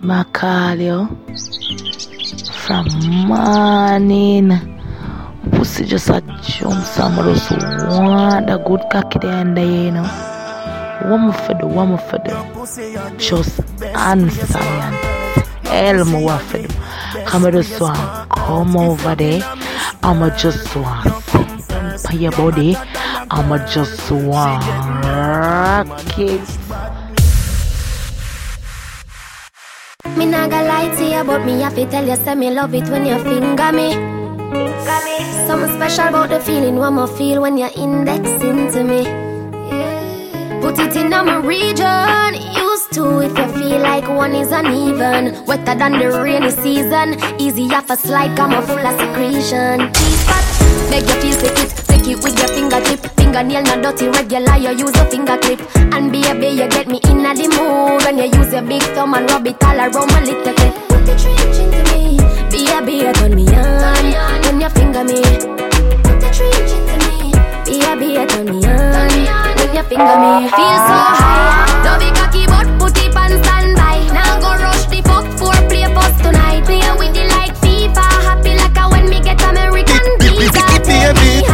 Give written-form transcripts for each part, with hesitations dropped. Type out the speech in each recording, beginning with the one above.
Macalio from morning. Pussy just a jump somewhere else. What a good cocky there and there, you know. Woman for the. Just answer Elmo waffle. Come over there. I'ma just want by your body. I'ma just want it. Me not gonna lie to you, but me have to tell you, say me love it when you finger me. Something special about the feeling, what me feel when you're indexing to me. Put it in my region, used to if you feel like one is uneven. Wetter than the rainy season, easier for slide, come a full of secretion. Make your feel sick it, take it with your fingertip. Fingernail not dirty, regular, you use a finger clip. And baby, you get me in the mood when you use your big thumb and rub it all around my little clip. Put the trench into me, baby, you turn me on. When you finger me, put the trench into me, baby, you turn me on. When you finger me, feel so high. Don't be cocky, but put it on standby. Now go rush the fuck for play for tonight. Play with the like FIFA, happy like a when me get American visa. Baby,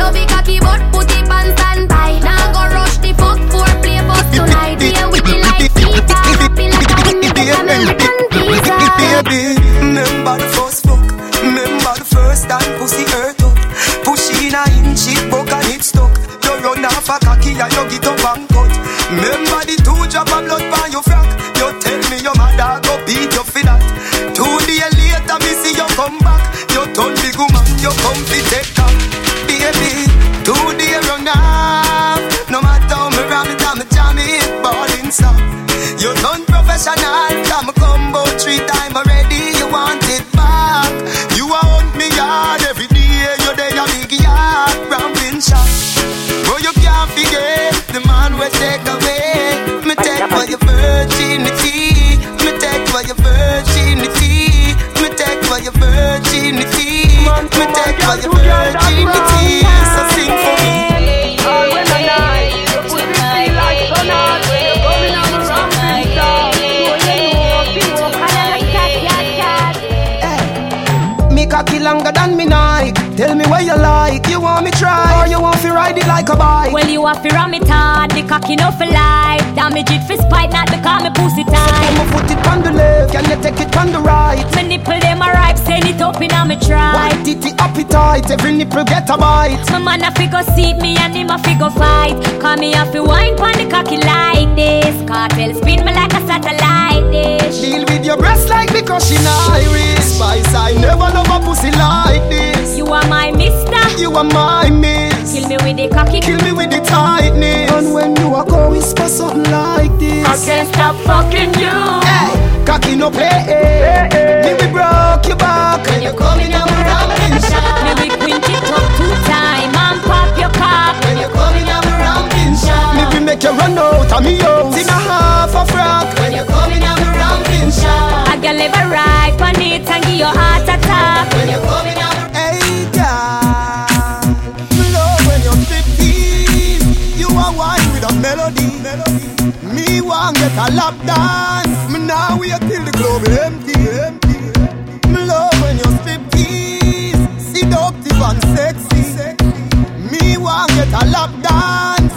don't be cocky, but put it on standby. Now go rush the fuck for play for tonight. Play with the like FIFA, happy like a when me get American visa. Baby, remember the first fuck, remember the first time pussy hurt up. Pushy in a inch, it broke and it stuck. You run off a cocky and you get up and cut. Remember the 2 drop of blood by your frack. You tell me your mother go beat you for that. 2 days later, me see you come back. You told me go man, you come to take up. Baby, 2 days run off. No matter how me ram it, I'm a jam it, ballin' stuff. You done professional, I'm a combo 3 times already. You want it back. You are on me yard every day. You're there, you're big yard, rambling shop. But you can't forget the man will take away. Me take for your virginity. Me take for your virginity. Me take for your virginity. Me take for your virginity. So sing for me. Always a night. Put the sea lights on us. We're going on the rock and stop. Me cocky longer than me night. Tell me what you like, you want me try, or you want to ride it like a bike? Well, you have to ram it hard, the cocky no for life. Damage it for spite, not because me pussy tight. So put it on the left, can you take it on the right? My nipple, them a ripe, send it up in me try. White it, the appetite, every nipple get a bite. My man a figure seat me and him a figure fight. Cause me have to wine pon the cocky like this. Cartel spin me like a satellite dish. Deal with your breast like because she not Irish. Spice, I never love a pussy like this. You are my mister, you are my miss. Kill me with the cocky, kill me with the tightness. And when you are going for something like this, I can't stop fucking you. Hey, cocky no play, hey, hey. Me we broke your back when you come in, I'm a rambling shot. Me we quint it up 2 times and pop your cock when you come in, I'm a rambling shot. Me we make you run out of me house in a half a frack when you come in, I'm a rambling shot. I can live a ride on it and give your heart a tap when you come in, I'm a melody. Me want get a lap dance. Me now wait till the club empty. Me love when you strip tease, seductive and sexy. Me want get a lap dance.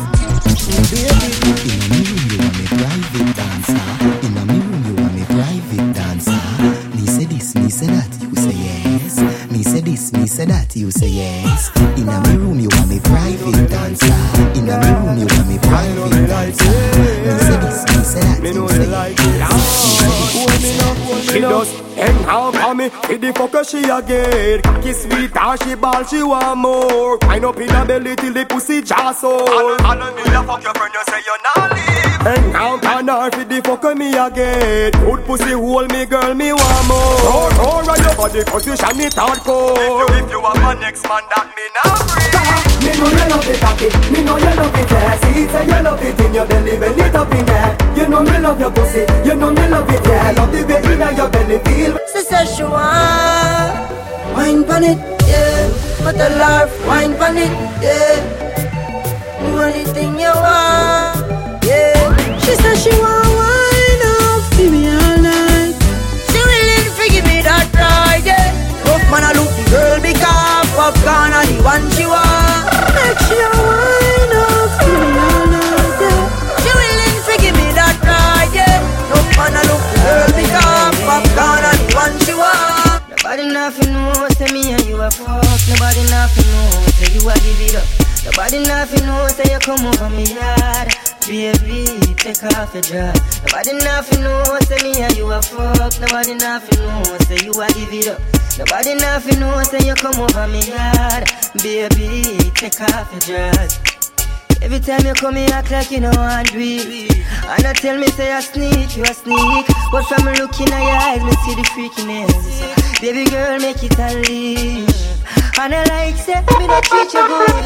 Baby, in a me room you are my private dancer. In a me room you are my private dancer. Me say this, me say that, you say yes. Me say this, me say that, you say yes. In a me room you are my private dancer. In a me room you want me private dancer. Me say this, me say that, me know you like it. She just hang out on me, hit the fucker she again. Cocky sweet as she ball, she want more. Wind up in her belly till the pussy just so. I don't need to fuck your friend, you say you're not leave. Hang out on her, hit the fucker me again. Good pussy hold me girl, me want more. Roll around your body cause you shine it hardcore. If you are my next man that me not free. Me know you love it cocky, me know you love it sexy. Say you love it in your belly when it up in there. You know me love your pussy, you know me love it yeah. Love the way in your belly feel. She says she want wine pon it, yeah. But bottle or wine pan it, yeah. Only thing you want, yeah. She said she want wine up for me all night. She willing to give me that ride, yeah. Rough man a look the girl big up, up gone the one she want. Make she a wine up for me all night, yeah. She willing to give me that ride, yeah. Rough man a look the girl big up, up gone the one she want. Nobody nothing knows to me and you a fuck. Nobody nothing knows say you a give it up. Nobody nothing knows say you come over me yard. Baby, take off your dress. Nobody nothing knows say me and you a fuck. Nobody nothing knows say you a give it up. Nobody nothing knows say you come over me yard. Baby, take off your dress. Every time you come here, act like you know I do it. And I tell me say I sneak, you a sneak. But from looking at your eyes, me see the freakiness. Baby girl, make it unleash. And I like say, me no treat you good.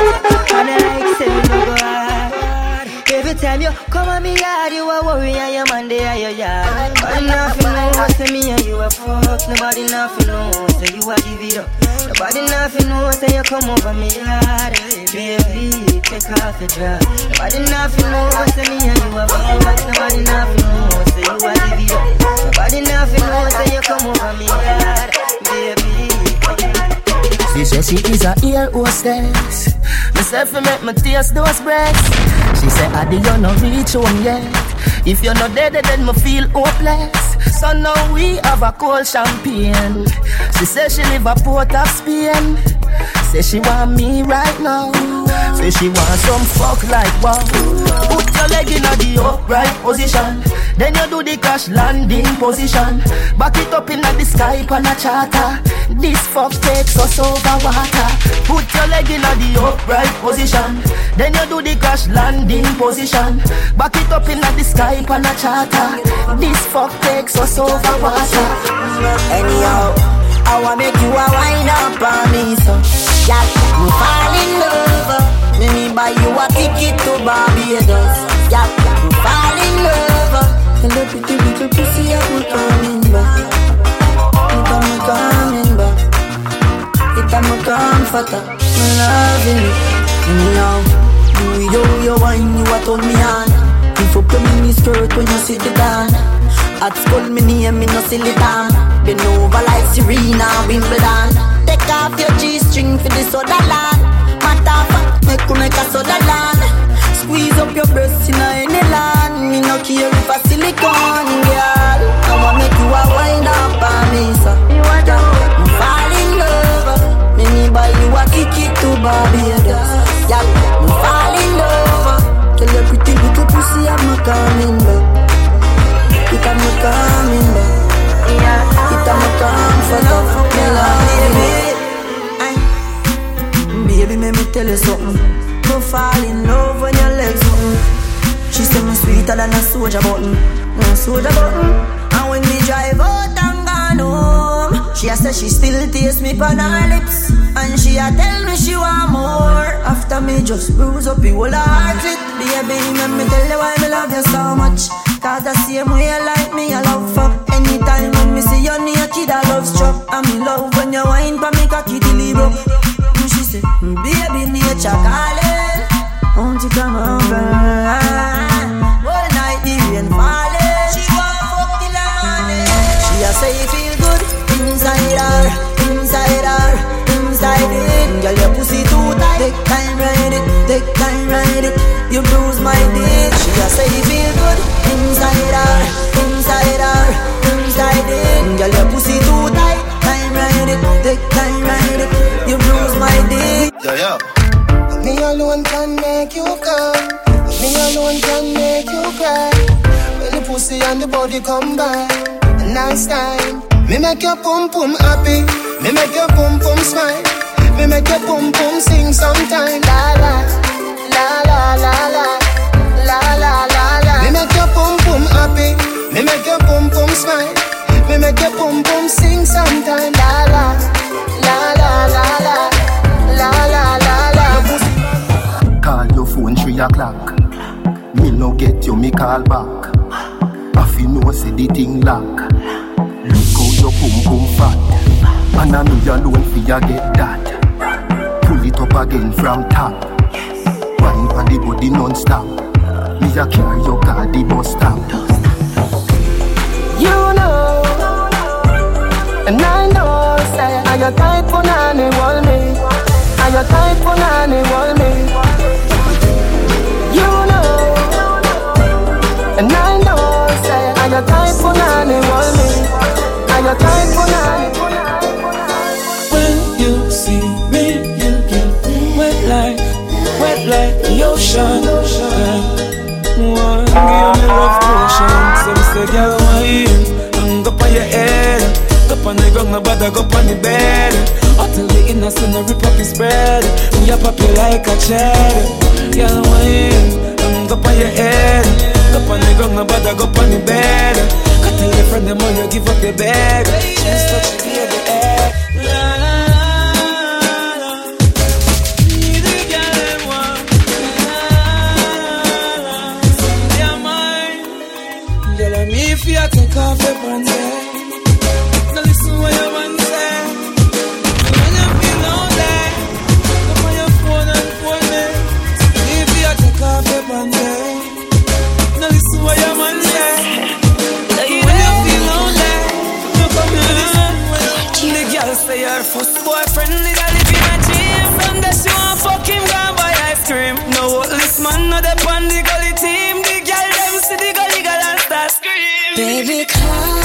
And I like say, me no go hard. Every time you come on me yard, you a worry and your man there at your yard. Nobody nothing knows say me and you a fuck. Nobody nothing knows say you a give it up. Nobody nothing knows say you come over me yard. Baby, take off your dress. Nobody nothing knows say me and you a fuck. Nobody nothing knows say you a give it up. Nobody nothing knows say you come over me yard. Baby. She said she is a ear hostess. Myself I make my tears those breasts. She said Adi you no reach home yet. If you're not dead then me feel hopeless. So now we have a cold champagne. She said she live a port of Spain. Say she want me right now. Say she want some fuck like wow. Put your leg in the upright position. Then you do the crash landing position. Back it up in the Skype and a charter. This fuck takes us over water. Put your leg in the upright position. Then you do the crash landing position. Back it up in the Skype and a charter. This fuck takes us over water. Anyhow, I wanna make you a wind up on me so. Yeah, we fall in love. Me buy you a ticket to Barbados. Yeah, we fall in love. And the pretty little pussy I will come in back. It I'm coming back. It I'm a comforter. I'm loving it. Now, do yo wine you a turn me on. If you put me in skirt when you see the dawn. At school me name me no silly down. Been over like Serena Wimbledon. Take off your G-string for the soda land. Matter fact, make you make a soda land. Squeeze up your breasts in any land. Me no care if I silicone, girl. I wanna make you a wind up on me, so. You want to fall in love. Me me buy you a ticket to Barbados. Yeah, me fall in love. Tell your pretty little pussy I'm not coming back. It I'm not coming back. It I'm not coming for love. Me love, baby. Baby, let me tell you something. Don't fall in love when your legs open. She said me sweeter than a soldier button. No soldier button. And when we drive out and gone home, she a say she still taste me on her lips. And she a tell me she want more. After me just bruise up the whole heart with. Baby, let me tell you why me love you so much. Cause the same way you like me, I love fuck. Anytime when me see you near kid, I love struck. I'm in love when you whine for me cocky dilly broke. And she say, baby, nature calling. Won't you come over? All night the rain falling. She won't fuck till the morning. She a say you feel good inside her, inside her, inside it. Girl, your pussy too tight. Take time ride it, take time ride it. You bruise my dick. She a say you feel good inside her, inside her, inside it. Girl, your pussy too tight. Time ride it, take time ride it. You bruise my dick. Yeah, yeah. Me alone can make you come. Me alone can make you cry. When the pussy and the body come by, nice time. Me make your pum pum happy. Me make your pum pum smile. Me make your pum pum sing sometime. La la, la la la la, la la la la. Me make your pum pum happy. Me make your pum pum smile. Me make your pum pum sing sometime. La la, la la la la, la la la la. Call your phone 3 o'clock. Me no get you, me call back. If you know say the thing lack. Look how your pum pum fat. And I know you alone fi ya get that. again from top. Wine for the body non-stop. Me a carry your car the bus stop. You know, and I know, say I your type for nanny wall me. I your type for nanny wall me. You know, and I know, say I your type for nanny wall me. I your type for nanny. Like the ocean, one give me rough potion. So me say, girl, wine, hang up on your head, up on the ground, no bother, go on the bed. Until the innocent, I rip up his bread. Me up you like a cherry. Girl, wine, hang up on your head, up on the ground, no bother, go on the bed. Got to live from the money, you give up your bag. Just touch the other la la. If you take off your pants, now listen what your man say. When you feel lonely, come on your phone and phone me. If you take off your pants, now listen what your man say. When you feel lonely, come on your phone. The girl say her first boyfriend nigga live in a dream. From that she want fuck him, go buy ice cream. No this man, no depend the gully team. The girl them see the gully girl and start screaming. Baby, come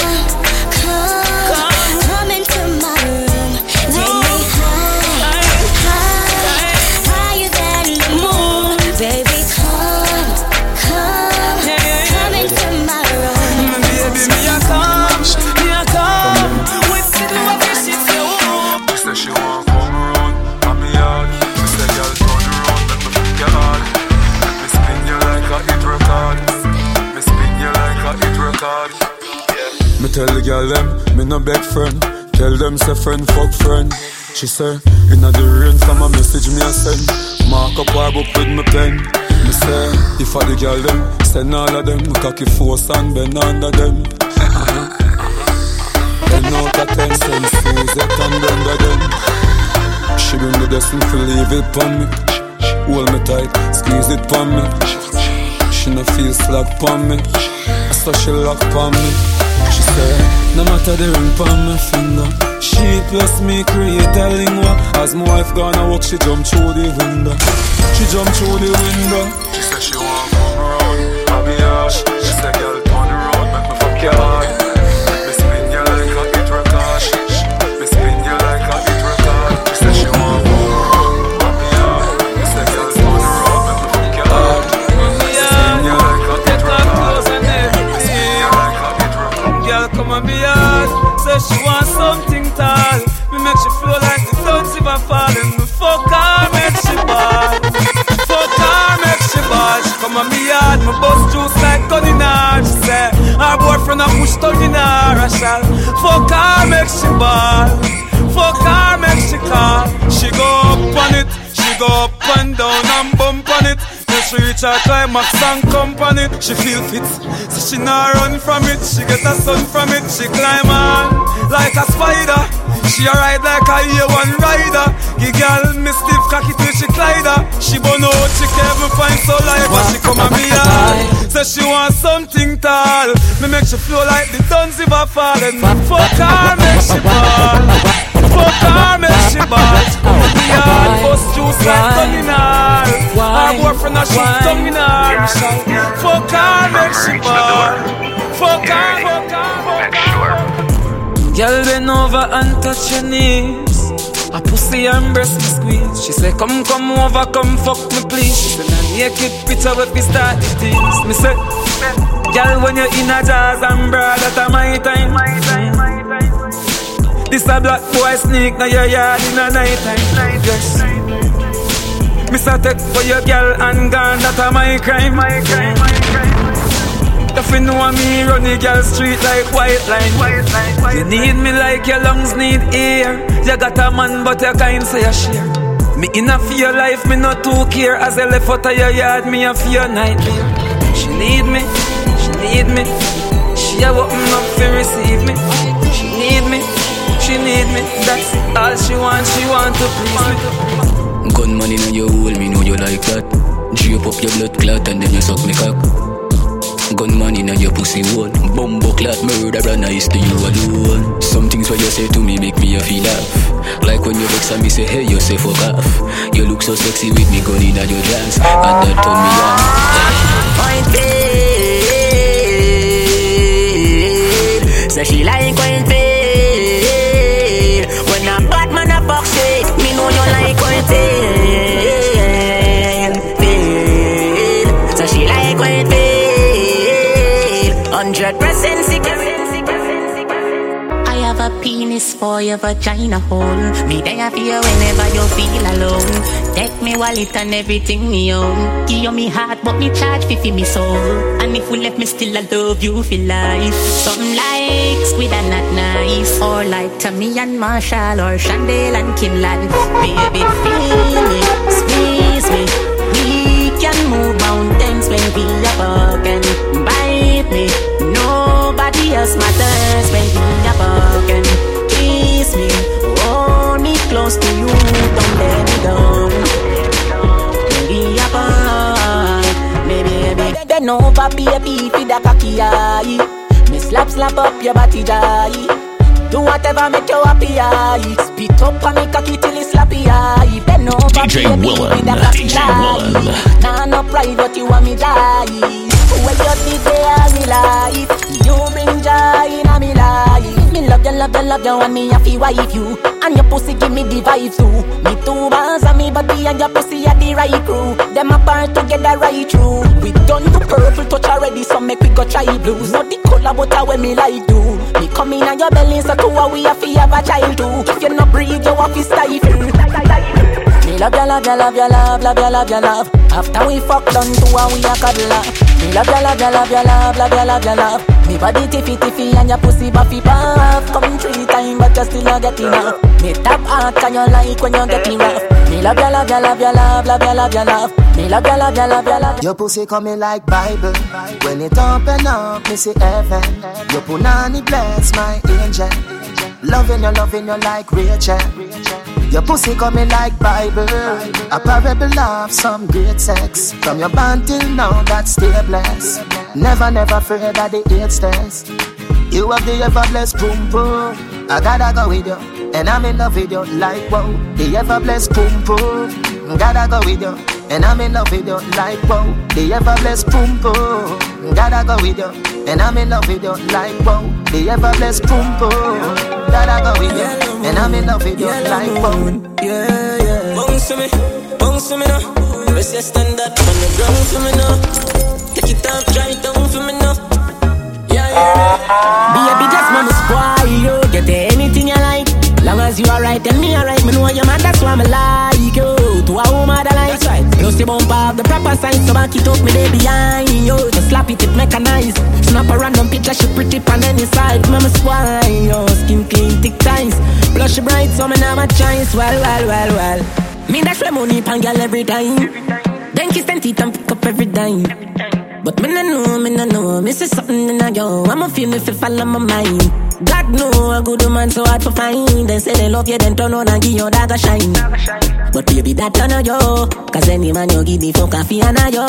into my room. Take me higher than the moon. Baby, come into my room. Baby, me a come. We see the way she do. She said she want come round, I'm me yard. She said y'all turn round, let me pick your heart. Let me spin you like a hit record. Yeah. Me tell the girl them, me no beg friend. Tell them say friend, fuck friend. She say, inna the rain from a message me a send. Mark up her book with me pen. Me say, if I the girl them, send all of them. Cocky force and bend under them. Then out of 10 send Suzette and under them. She been the destined to leave it pon me. Hold me tight, squeeze it pon me. She no feel slack pon me. So she lock for me. She said, no matter the ring for my finger. She plus me create a lingua. As my wife gonna walk, she jump through the window. She jump through the window. She said she won't come round, Bobby Ash. She said, girl, turn around, make me fuck your heart. Make me spin you like a hit record. Make me spin you like a hit record. She said she won't come round, Bobby Ash. She said, girl, turn around, make me fuck your heart. Make me spin you like a hit record. Girl, come on me hard. Say she want something tall. Me make she flow like the clouds if I fall. And me fuck her, make she ball. Fuck her, make she ball. She come on me hard. Me bust juice like gun in her. She say, her boyfriend a push tongue in her. I shall fuck her, make she ball. Fuck her, make she call. She go up on it. She go up and down and bump on it. She reach her climax and company. She feel fit, so she not run from it. She get a sun from it. She climb on like a spider. She a ride like a A1 rider. Giggle me stiff cocky till she glide her. She burn out, she can't even find so life. But she come at me hard. So she want something tall. Me make she flow like the duns if I fall. And fuck her, make she fall. Fuck her, make she bad. We had bust juice like tongue in her. Her boyfriend a shoot tongue in her. Fuck her, make she bad. Fuck her, fuck her, fuck her. Girl bend over and touch your knees. A pussy and breast me squeeze. She say, come over, come fuck me please. She say, nah, naked picture with me start the things. Me say, girl when you in a jazz and bra, that a my time. This a black boy sneak now your yard in a night time. Yes. Miss a tech for your girl and gun, that a my crime. If you know me, run the girl street like white line. You need me like your lungs need air. You got a man but you can't say a share. Me enough for your life, me not too care. As I left out of your yard, me a fear nightmare. She need me, she need me. She a open up to receive me. She need me. She need me, that's all she wants to please me. Gunman money in your hole, me know you like that. Drape up your blood clot and then you suck me cock. Gun money in your pussy hole. Bumbo clot murderer, nice to you alone. Some things what you say to me make me a feel laugh. Like when you vex and me say hey, you say fuck off. You look so sexy with me gun in your dance, and that turn me on. Point paid. Say she like point paid. When I'm bad man I fuck shit. Me know you like point paid. Say she like point paid. 100% I have a penis for your vagina hole. Me there for you whenever you feel alone. Take me wallet and everything me own. Give you me heart but me charge fi me soul. And if we left me still I love you for life. Something like squid and not nice, or like Tommy and Marshall, or Chandel and Kinlan. Baby feel me, squeeze me. We can move mountains when we are broken. Bite me, nobody else matters when we are broken. Kiss me, hold me close to you, don't let me down. When we are broken, baby. Then over baby, feed a cocky eye. Me slap slap up your body die. Do whatever make you happy, aye. Spit up and make a kitty till it's slappy, aye. Ben over, DJ Willem, DJ Willem. Nah, no pride, but you want me die. When you did day all me life, you bring joy in a me life. Me love you, love you, love you, and me happy wife you. And your pussy give me the vibe too. Me two bands and me body and your pussy are the right crew. Them apart together right through. We done the purple touch already, so make we go try blues. Not the color, but I wear me like do. Me come in on your belly, so to a we have to have a child too. If you not breathe, you have to stifle. Me love ya, love ya, love ya, love, love ya, love ya, love. After we fuck done to a we a cuddle. Me love ya, love ya, love ya, love, love ya, love ya, love. Me body tiffy tiffy and your pussy buffy puff. Come 3 times but you still not get enough. Me tap hard can you like when you get me rough. Me love ya, love ya, love ya, love, love ya, love ya, love. Me love ya, love ya, love ya, love. Your pussy coming like Bible. When it open up, me see heaven. Your punani bless my angel. Loving you like Rachel. Your pussy coming like Bible. A parable of some great sex. From your band till now, that's stay blessed. Never, never fear that the AIDS test. You have the ever blessed boom boom. I gotta go with you, and I'm in love with you like wow. The ever blessed boom boom. Gotta go with you, and I'm in love with you like wow. The ever blessed boom boom. Gotta go with you, and I'm in love with you like wow. The ever blessed boom boom. Gotta go with you, and I'm in love with you like bone. Yeah, yeah. Bounce to me now. Never say stand up on the ground to me now. Take it off, drive down for me now. Yeah, yeah. Be a big ass mama squad, yo. Get anything you like, long as you alright, tell me alright. Me know your man, that's why I like yo. To a home I like. That's right. Close the bump up, the proper sign, so back it up, me they behind yo. Just slap it, it mechanized. Snap a random picture, she pretty pan any side. Mama squad, yo. Skin clean, thick ties. Blush bright, so me now my chance. Well me dash my money pan girl every time. Then kiss and teeth and pick up every dime. But me no know. Me see something in a girl. I'ma feel me fit fall on my mind. God know a good man so hard to find. They say they love you, then turn on and give your dagger shine. But baby that turn on yo. Cause any man you give me for coffee and a yo.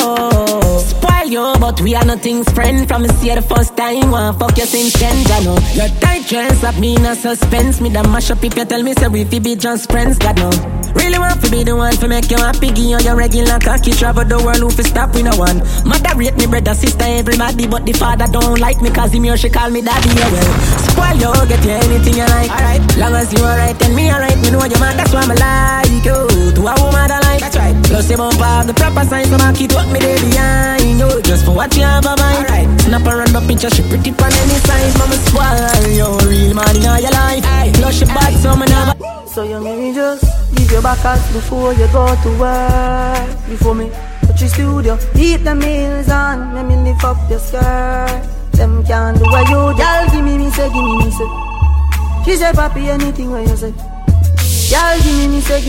Spoil yo, but we are nothing's friend. From see the first time, wanna fuck you since then. I know your tight dress up me in a suspense. Me that mash up if you tell me say we fi be just friends. God know. Really want to be the one to make you a piggy on your regular cocky. Travel the world who fi stop with no one. Mother rate me brother, sister, everybody. But the father don't like me cause him here she call me daddy. Yeah, well, spoil yo, get you anything you like. Alright, long as you alright and me alright. Me know your man, that's why I like yo. To a woman I like, that's right. Plus you bump up the proper signs. So back it up me day behind yo. Just for what you have a mind. Alright, snap around the picture, she pretty pan any size. Mama spoil yo, real man in all your life. Plus she bad, so me never. So you may just give your back out before you go to work. Before me, touch your studio, eat the meals and make me lift up your skirt. Them can't do what you, y'all give me, say. She say, papi, anything what you say. Y'all give me, say.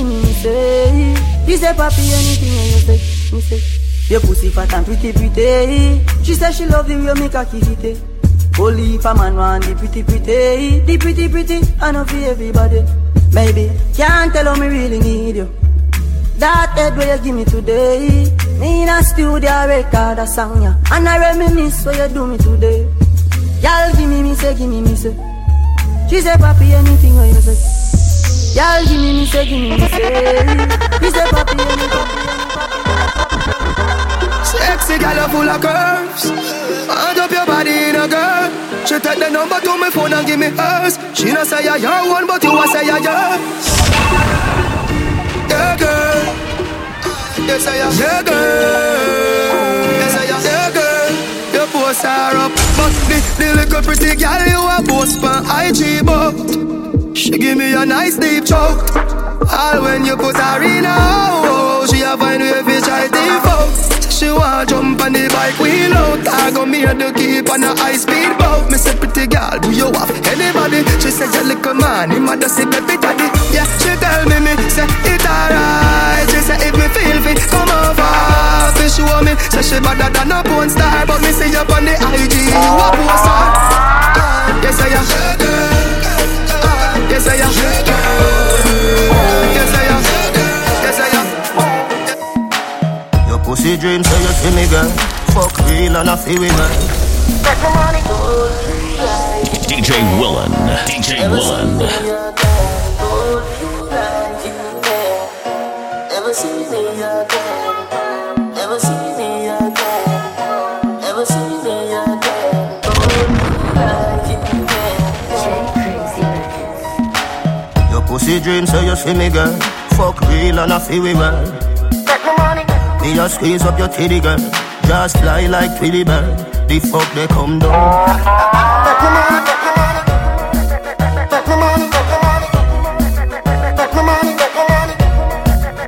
She say, papi, anything what you say. Me say, your pussy fat and pretty. She say, she love the way you make her kitty. Only if a man want the pretty. The pretty, I know for everybody. Baby, can't tell how me really need you. That head where you give me today, me in a studio record a song, yeah. And I reminisce what you do me today. Y'all give me say she say, papi, anything where you say. Y'all give me say she say, papi, anything. Sexy girl full of curves. Hand up your body in a girl. She take the number to me phone and give me hers. She not say you're your one, but you a say you're yours. Yeah, girl. They say you're yeah, girl. They say you're yeah, girl. Your posts are up, but the little pretty girl you a post on IG, but she give me a nice deep choke. All when you put her in a house, she a find way to try to fuck. She wanna jump on the bike wheel out. I got me had to keep on a high speed boat. Me say pretty girl, do you have anybody? She says a little man, he might just say baby daddy. Yeah, she tell me, say it alright. She say if me feel fit, come over, fi show me. Say she better than a porn star, but me see up on the IG, you a porn star. Yes I am. Yes I am. Yes I am. Yes I am. Pussy dream, so you see me girl. Fuck real and I feel we girl. DJ Willen, DJ Willen. Never see me again. Never see me again. Never see me again. Your pussy dream, so you see me girl. Fuck real and I feel we girl. Me just squeeze up your titty girl, just fly like Tweety Bird. The fuck they come down. Back my money, back my money, back my money, back my money, back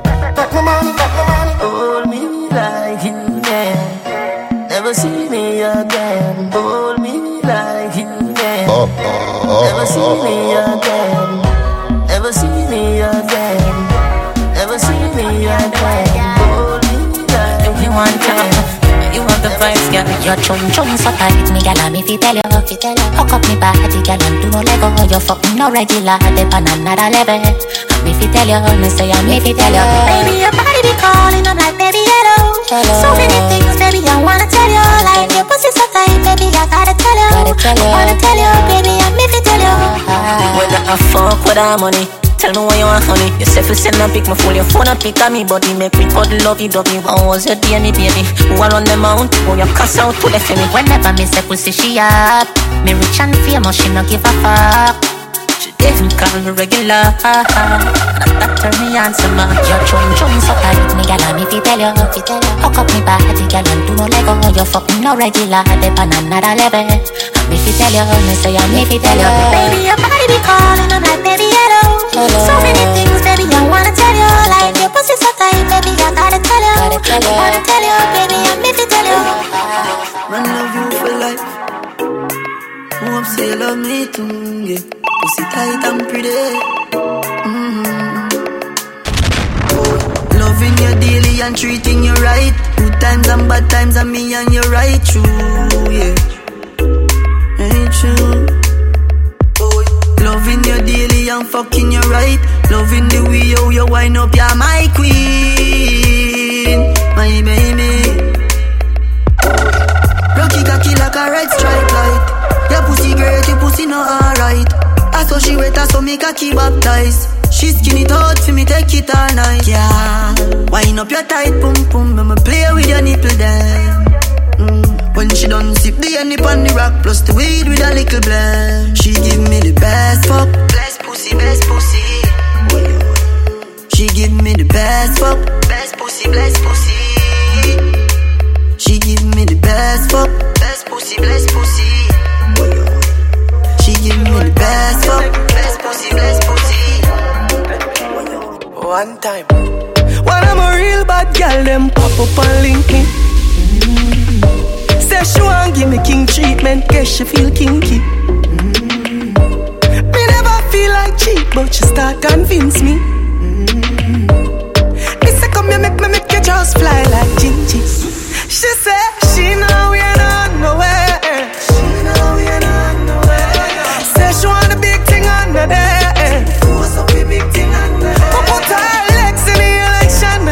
my money, back my money, back my money, back my money. Hold me like you can, never see me again. Hold me like you can, never see me again, never see me again, never see me again. You want the price, girl. Your chum so tight, me gyal. Me fi tell you, hook up me body, gyal. Do no let go. You fucking no regular, they pan another level. Me fi tell you, me say I me fi tell you. Baby, your body be calling, I'm like, baby, hello. So many things, baby, I wanna tell you. Like your pussy so tight, baby, I gotta tell you. Wanna tell you, baby, I me fi tell you. When I fuck with her money. Tell me what you want, honey. You say, if you send a pic, my phone, your phone, a pic of me, body, make me cut lovey-dovey. How was your day, me baby? Who are on the mount? Who you cuss out to the family? Whenever me say pussy, she up. Me rich and famous, she no give a fuck. She didn't call me regular. That turned me on so much. Your chum so tight, me gyal, me fi tell you. Hook up me body, gyal, and do no lego. You fucking no regular, they pan another level. Me fi tell you, me say I me fi tell you. Baby, your body be calling, I'm like, baby, hello. So many things, baby, I wanna tell you. Like your pussy so tight, baby, I gotta tell you. I wanna tell you, baby, I make you tell you. Run love you for life. Mom say love me too, yeah. Pussy tight and pretty. Loving you daily and treating you right. Good times and bad times and me and you right true, yeah. Ain't true. Loving you daily and fucking you right. Loving the way how you wind up, you're my queen, my baby. Rocky cocky like a red stripe light. Your pussy great, your pussy not alright. I saw she wet, I saw me cocky baptized. She skin it out for me, take it all night. Yeah, wind up your tight pum pum, I'ma play with your nipple then. When she done sip the honey on the rock, plus the weed with a little blend. She give me the best fuck, best pussy, best pussy. She give me the best fuck, best pussy, best pussy. She give me the best fuck, best pussy, best pussy. She give me the best fuck, best pussy, best pussy. One time, when I'm a real bad girl, them pop up and link me. Say she won't give me king treatment, guess she feel kinky. Me never feel like cheap, but she start convince me. Me say come here, make you just fly like Gingy. She say she know we're on nowhere. She know we're on nowhere. Say she want a big thing on the day. Force up the big thing on the day. Put her legs in the election.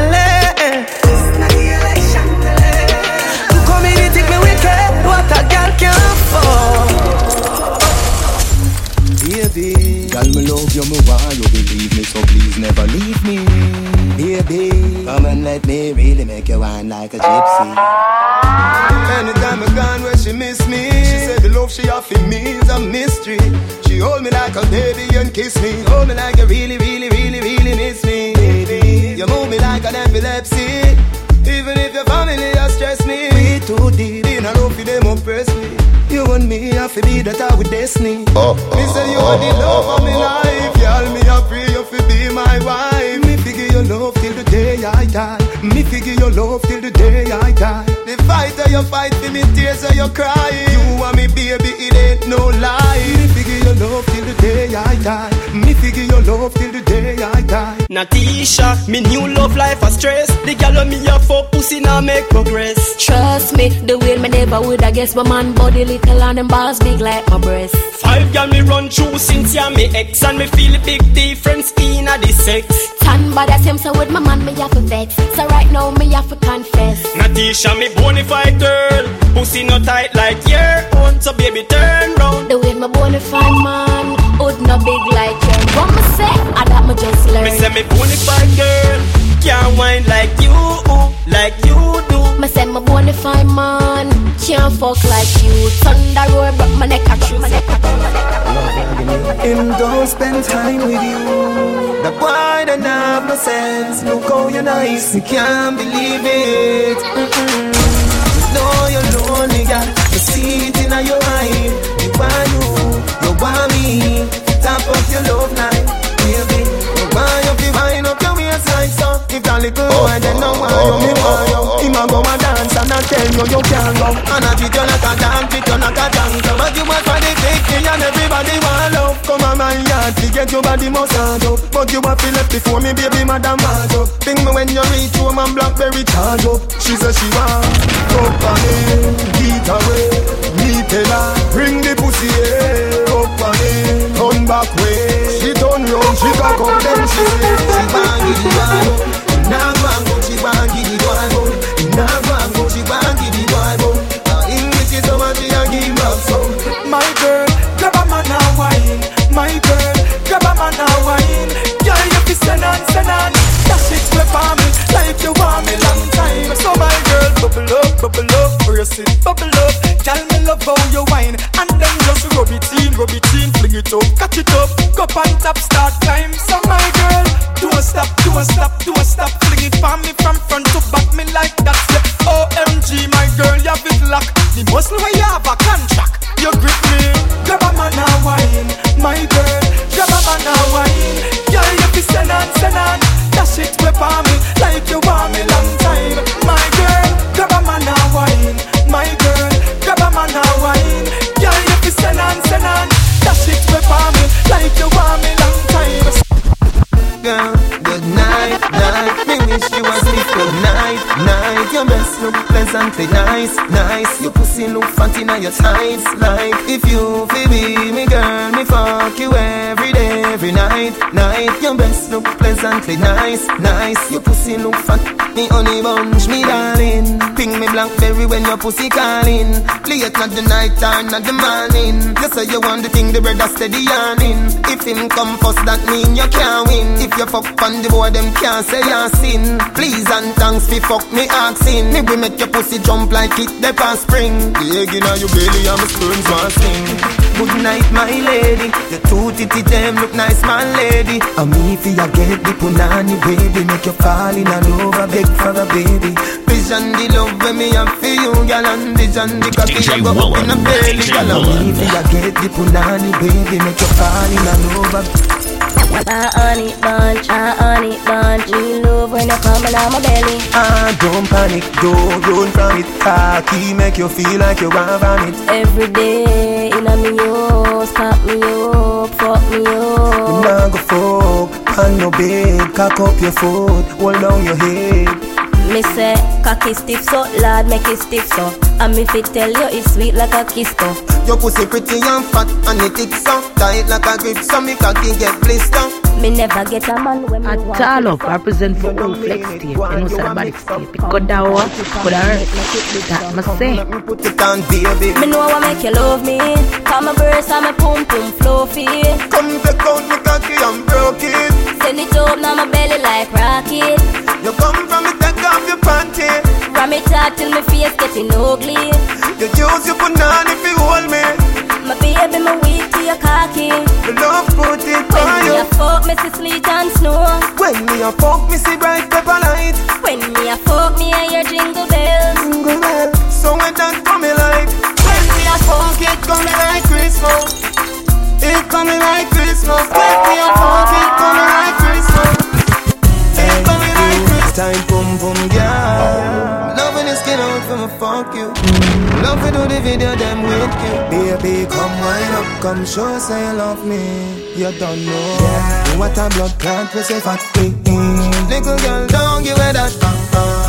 baby. Come and let me really make you whine like a gypsy. Anytime I gone where she miss me, she said the love she offer me is a mystery. She hold me like a baby and kiss me, hold me like you really, really, really, really miss me. Baby, you move me like an epilepsy. Even if your family has stressed me, we too deep in a rope, them oppress me. You and me have to be that I with destiny. Me say you are the love of my life. Y'all me I pray you fi be my wife. Me figure your love till the day I die. Me figure your love till the day I die. The fight or you fight for me, tears or you cry. You and me baby, it ain't no lie. Me figure your love till the day I die. Me figure your love till the day I die. Natisha, me new love life a stress. The gal me a fuck pussy now make progress. Trust me, the way me never would I guess. My man body little and them balls big like my breast. 5 gal me run through since ya me ex. And me feel a big difference in a the sex. Tan body as him so with my man me have to vex. So right now me have to confess. Natisha, me bonafide girl. Pussy not tight like your own. So baby turn round. The way my bonafide man would not big like you. What me say? I that me just learn. Me say me bonafide girl can't whine like you do. Me say me bonafide man can't fuck like you. Thunder roar but my neck I choose. Him don't spend time with you. That boy don't have no sense. Look how you nice, you can't believe it. You know you're lonely, girl. You see it in your eye. You want you, you want me. Top up your love night, baby. You want you to wind up your waistline, so if that little boy then no why you me why you. Him a go a dance and I tell you you can't go. And I treat you like a damn, treat you like a dancer. But you want for the victory and everybody want love. Come on my yard, to get your body must hard up. But you want to left before me, baby, madam hard up. Think me when you reach home and Blackberry charge up. She says she want up on him, get away. Me tell her, bring the pussy here. Up on him, turn back way. She turn round, she back up them she way. She bang it, she bang up. Now go and go, she bang it, she bang up. Now go and go, she bang it, she bang up. In which is how much she a give up some. My girl, grab a man a wine. My girl, grab a man a wine. Girl, you be send on dash it with me, like you want me long time. So my girl, bubble up, brace it, bubble up. Girl, me love how you wine. And then just rub it in, fling it up, catch it up. Go on top, start climb. So my girl, do a stop. Fling it for me from front to back, me like that. OMG, my girl, you have it locked. The muscle where you have a contract. You grip me, grab a man a wine. My girl, grab a man a wine. Girl, you be send on. Dash it with me, like you want me long time. My girl, grab a man a wine. My girl, grab a man a wine. Girl, you be send on. Dash it with me, like you want me long time. Girl, good night. Me wish you was sleep good night. Your best look pleasantly nice. Your pussy look fancy now your size. Like if you feel me girl, me fuck you every day, every night. Your best look pleasantly nice. Your pussy look fat, me honey bunch, me darling. Ping me Blackberry when your pussy calling. Play it not the night time, not the morning. You say you want the thing, the bread are steady yawning. If him come first, that mean you can't win. If you fuck on the boy, them can't say your sin. Please and thanks fi fuck me asking. Me we make your pussy jump like it the past spring. The egg inna your belly and me spoons want sing. Good night, my lady. Your two titty them look nice. My lady, I'm if you get the punani baby, make you fall in love, I beg for a baby. Vision the love with me and for you, girl, and vision the coffee I go up in a belly, girl. I'm if you get the punani baby, make you fall in love. I on it bunch. Me love when you come on my belly. Don't panic, don't run from it. Cocky make you feel like you want vomit. Every day in a me house, pop me up, fuck me up. You nah go fuck on no bed, cock up your foot, hold down your head. Me say, cocky stiff so, lad make it stiff so. And me fi tell you it's sweet like a kiss so. Your pussy pretty and fat and it ticks so. Tight like a grip so me cocky get blister so. Me never get a man when me want. At all up, I represent for all flex tape. You know it's a body tape. It could have worked, could have hurt. That me say. Me know I make you love me. Cause my breasts and my pum pum fluffy. Come take out me cocky and broke it. Send it up now my belly like rocket. You come from me, take off your panty. From me talk till my face getting ugly. You choose your banana if you hold me. My baby, my weak to your cocky. The love put it on you. When me a fuck, me see sleet and snow. When me a fuck, me see bright pepper light. When me a fuck, me I hear jingle bells. Jingle bells, so when that coming like. When me a fuck, it coming like Christmas. It coming like Christmas. When me a fuck, it coming like Christmas. It coming like Christmas. Time, boom, boom, yeah. Loving your skin out for me, fuck you. Love to do the video, them with you. Baby, come wind up, come show, say you love me. You don't know what a blood clot we say fat me. Little girl, don't give her that.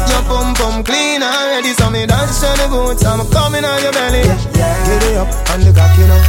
Your pum pum clean already, so me dance to the boots. I'm coming on your belly. Get it up and the cocky now.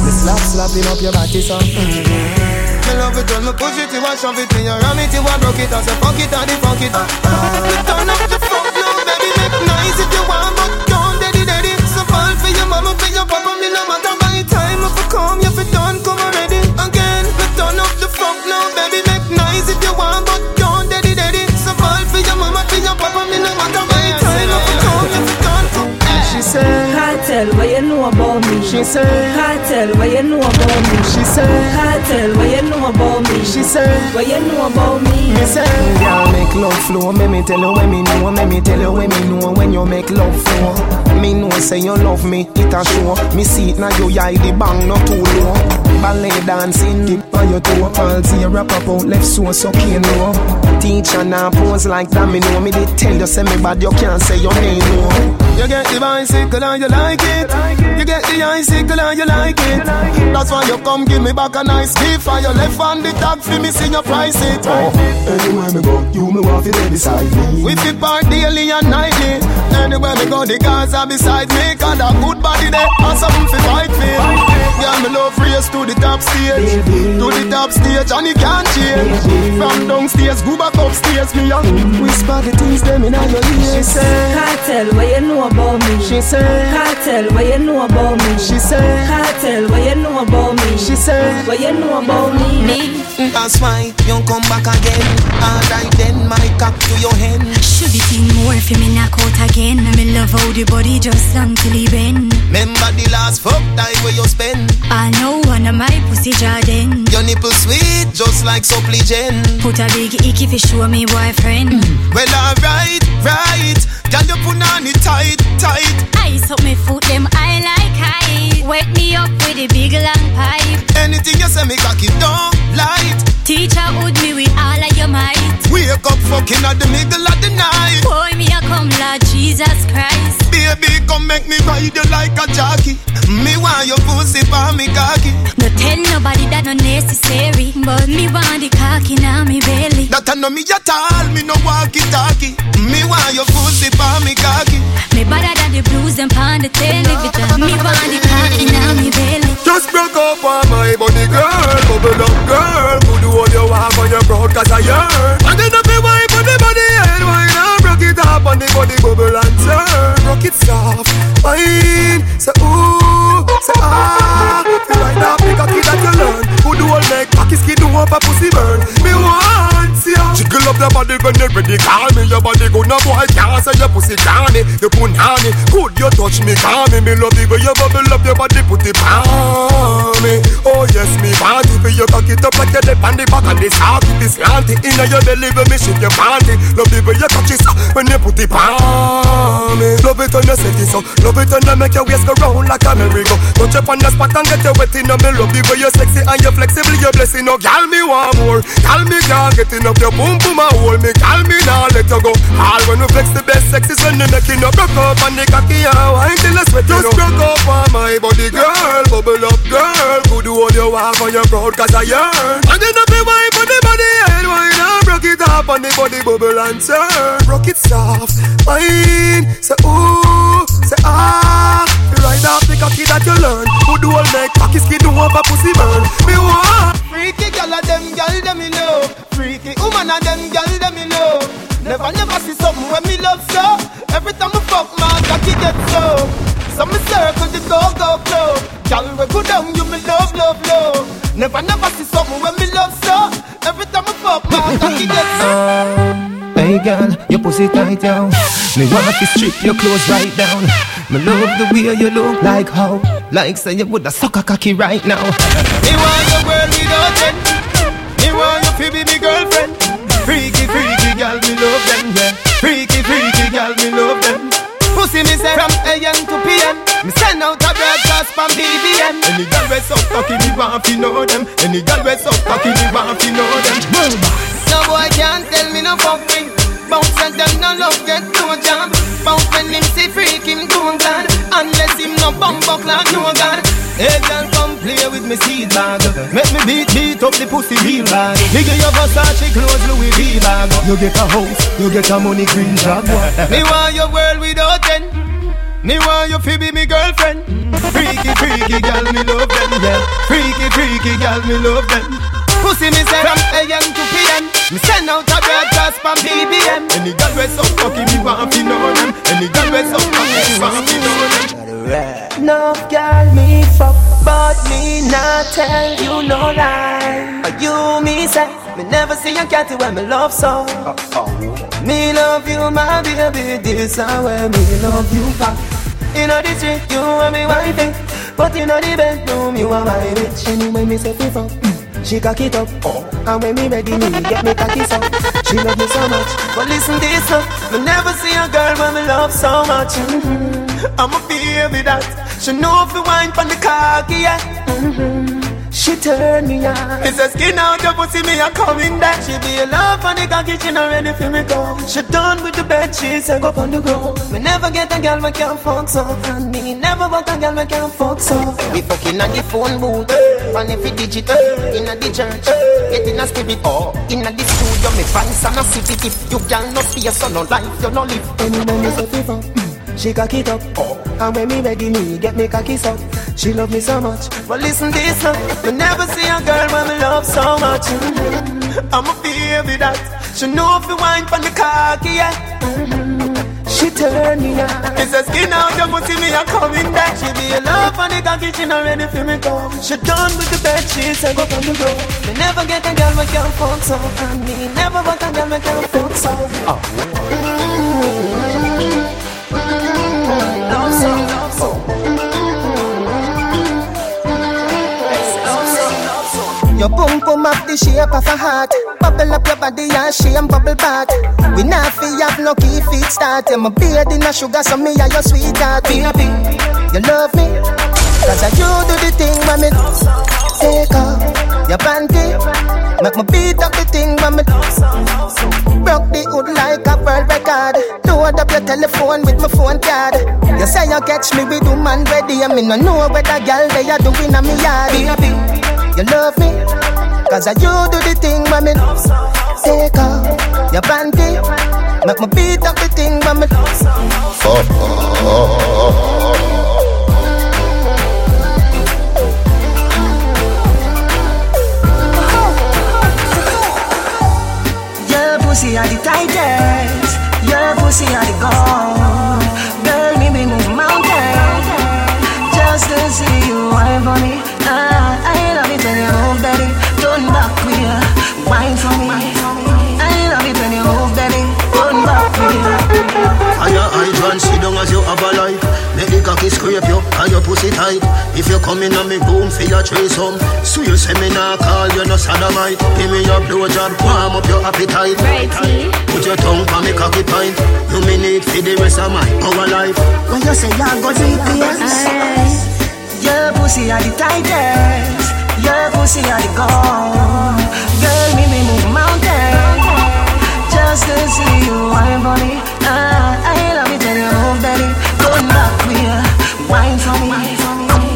Me slap slapping up your body, so me love it when me push it, you a shove it, me a ram it, you a broke it, I say fuck it, I de fuck it. Me turn up the fuck now, baby, make nice if you want, but don't daddy daddy. So fall for your mama, for your papa, me no matter by the time if you come, if you don't come already again. Me turn up the fuck now, baby, make nice if you want, but don't daddy daddy. So fall for your mama, for your papa, me no matter by the time if you come, if you don't come. She said, can't tell what you know about me. She said, can't tell what you know about me. She said, can't tell what you know about me. She said, what you know about me. Me say, girl, make love flow. Make me tell you when me know. Make me tell you when me know. When you make love flow, me know say you love me. It a show. Me see it now. You eye the bang not too low. Ballet dancing, dip on your toe. Palsy, wrap up out left so sucky low. Teacher now pose like that. Me know me. They tell you say me bad. You can't say your name no. You get the bicycle and you like it. You get the icicle and you like it. That's why you come give me back a nice gift. For your left hand the tag for me, see your price it. Anywhere me go, you me want to be beside me. We fit part daily and nightly. Anywhere me go, the guys are beside me. Cause a good body there, and something for fight me. Yeah, me love race to the top stage. To the top stage and it can't change. From downstairs, go back upstairs. Me a whisper the things them in your ear. Can't tell what you know about me. She said, can't tell what you know about me. She said, can't tell what you know about me. She said, what you know about me. That's why you come back again. Alright then, my cock to your hand. Should be seen more if you me knock out again. Me love how the body just long till he bend. Remember the last fuck time where you spend. I know one of my pussy jardin. Your nipple sweet just like supple gin. Put a big icky for show me boyfriend. Well alright, right. Can you put on it tight, tight? Ice up me foot, them I like high. Wet me up with a big long pipe. Anything you say me cocky don't light. Teacher would me with all of your might. Wake up fucking at the middle of the night. Boy me a come Lord Jesus Christ. Baby come make me ride you like a jockey. Me want your pussy for me cocky. No tell nobody that no necessary. But me want the cocky now me belly. That I know me at all, me no walkie talkie. Me want your pussy for me cocky. Me better than the blues and pound the tail. Me want the cocky now me belly. Just broke up on my body girl. Bubble up girl. Could do all you want for your broad cause I yearn. And then up your wife on the body head. Why not broke it up on the body bubble and turn. Rock it soft. Fine. Say ooh. Say ah. Feel like that big cocky that you learn. Who do all make cocky skin do up a pussy burn. Me want you. Jiggle up your body when you're ready. Call me your body good. No boy can't say your pussy canny. You put honey. Could you touch me? Call me. Me love the way you bubble up your body. Put it on me. Oh yes me party. For you cock it up like you're dead on the back of this heart. This slanty inna your belly when me shake your panty. Love the way you touch it when you put it on me. Love it when you set it up. Love it when you make your waist go round like a merry-go. Touch up on the spot and get your wet in. Me love the way you're sexy and you're flexible. You're blessing up. Call me one more. Call me girl. Getting up your boom boom and hold me. Call me now let you go. All when we flex the best sex is when you make it up. Broke up on the cocky and wine till I sweat. Just broke up on my body girl. Bubble up girl. Could do all you want for your broad cause I yearn. And then up your wine for the body head. Wine and broke it up on the body bubble and turn. Broke it soft, fine. Say ooh, say ah. You ride off the cocky that you learn. Who do all make cocky skin do up a pussy burn. Me want freaky girl of them girl them me love. Freaky woman of them girl them me love. Never never see something when me love so. Every time I fuck my cocky get so. So me circle the go go flow. Girl we go down you me love love love. Never never see something when me love so. Every time Hey girl, your pussy tight down. Me want to strip your clothes right down. Me love the way you look like how. Like say you woulda suck a cocky right now. Me want your world without end. Me want you to be me girlfriend. Freaky, freaky girl, me love them, yeah. Freaky, freaky girl, me love them. Pussy me say from AM to PM. Me send out a broadcast from BBM. Any girl we suck cocky, me want to know them. Any girl we suck cocky, me want to know them. No boy can't tell me no fucking. Bounce and them no love get no job. Bounce when him see freak him don't glad. Unless him no bump up like no god. Hey girl, come play with me seed bag. Make me beat up the pussy real bad. Nigga you got such a clothes Louis V bag. You get a house, you get a money green job. Me want your world without end. Me want you fi be me girlfriend. Freaky, freaky girl me love them, yeah. Freaky, freaky girl me love them. Pussy me say from AM to PM. Me send out a broadcast from BBM. Any girl we suck cocky, me want to know them. Any girl we suck cocky, me want to know them. No girl me fuck, but me not tell you no lie. But you me say, me never see a catty when me love so. Me love you my baby, this is where me love you back. You know the street, you and me wifey, but you know the bedroom, you are my bitch. Anyway me say people. She cock it up, oh. And when me ready, me get me cocky up. She love me so much, but listen this up. Me never see a girl when me love so much. Mm-hmm. I'm a baby that she know if you wine from the cocky, yeah. Mm-hmm. She turn me on. It's a skin out your pussy, me a coming back. She be a love on the cocky, she not ready for me go. She done with the bed, she said go on the ground. Me never get a girl when can't fuck so. And me never want a girl when can't fuck so. We fucking on the phone booth. And if you digital, in a the church, get in a spirit, or in a the studio, me fans and a city. If you can not see a son of life, you no live. Anyone is a fever, she cock it up, oh. And when me ready, me get me cocky up. She love me so much, but listen this up. You never see a girl when me love so much. Mm-hmm. I'm a baby that, she know if you wine from the cocky, yeah. Mm-hmm. She turn me on. It's a skin out your pussy, me a coming back. She be a love on the cocky, she not ready for me go. She done with the bed, she said go from the door. Me never get a girl with your phone so. And me never want a girl with your phone so. Oh. Mm-hmm. Love so, love so. Mm-hmm. Your boom boom up the shape of a heart. Bubble up your body and shame bubble back. We not fi have no key feet start. I'm a beard in a sugar so me and your sweetheart. Baby, you love me. Cause I you do the thing when me take off your panty. Make me beat up the thing when me broke the hood like a world record. Load up your telephone with my phone card. You say you catch me with woman ready. I mean no know whether girl they are doing on me yard. Baby, you love me. Cause I you do the thing when me take off your panty. Make me beat up the thing when me your pussy are the tightest. Your pussy are the gold. Girl, me bring a mountain just to see you wine for me. I love it when you move, baby. Turn back with ya, wine for me. I love it when you move, baby. Turn back with ya. And your eyes run, sit down as you have a life. Make the cocky scrape you, and your pussy tight. If you come in on me boom, for your trace home. So you say me nah call, you no sodomite. Give me your blowjob, warm up your appetite. Righty. Put your tongue on me cocky pint. You me need for the rest of my power life. When you say you're gonna eat this. Your pussy are the tightest. Your pussy are the gold. Girl, me move mountain just to see you wine for me. I love it when you move, baby. Turn back with ya, wine for me.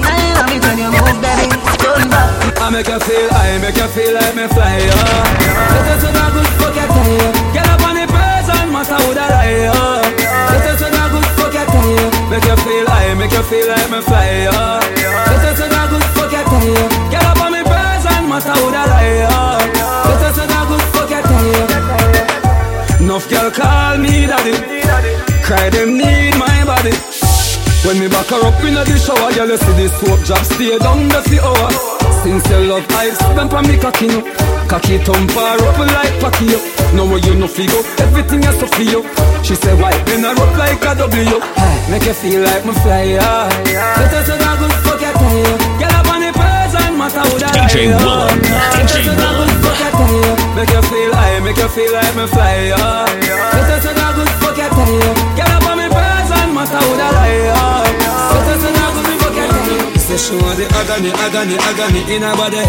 I love it when you move, baby. Turn back. I make you feel, I make you feel like me fly. This is a good fuck you tell you. Get up on the person, master who da lie. This is a good fuck you tell you. Make you feel, I make you feel like me fly. This is a good fuck you tell you. Get up on me person, master who da lie. This is a good fuck you tell you. Nuff girl call me daddy, cry them need my body. When me back her up in the shower, girl you see the soap drop, stay down the floor. Since you love, I spend for me cocky. cocky tongue bar up like Pacquiao. No way you no figure, everything is so feel. She said why then I rock like a W. Make you feel like me fly high. Let us not go fuck at you. Get up on the person, matter what I do. DJ Willem, DJ Willem. Make you feel high, make you feel like me fly high. Let us not go fuck at you. Get up on the person, matter what I do. Let us not go. She said she want the agony, agony, agony in her body.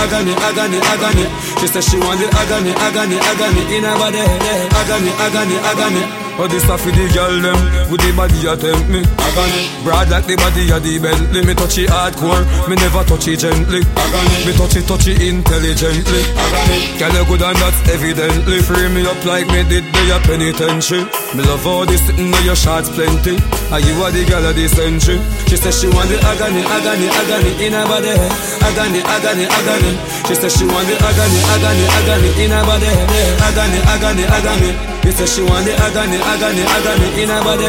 Agony, agony, agony. She said she want the agony, agony, agony in her body. Agony, agony, agony. But this stuff with the girl them, with the body you tempt me. Agony, broad like the body of the Bentley. Me touch it hardcore, me never touch it gently. Agony, me touch it intelligently. Agony, girl you good and that's evidently. Free me up like me did the penitentiary. Me love all this sitting on your shots plenty. And you are the girl of the century. She said she want the agony, agony, agony in her body. Agony, agony, agony. She said she want the agony, agony, agony in her body. Agony, agony, agony. She said she want the agony, agony, agony in her body.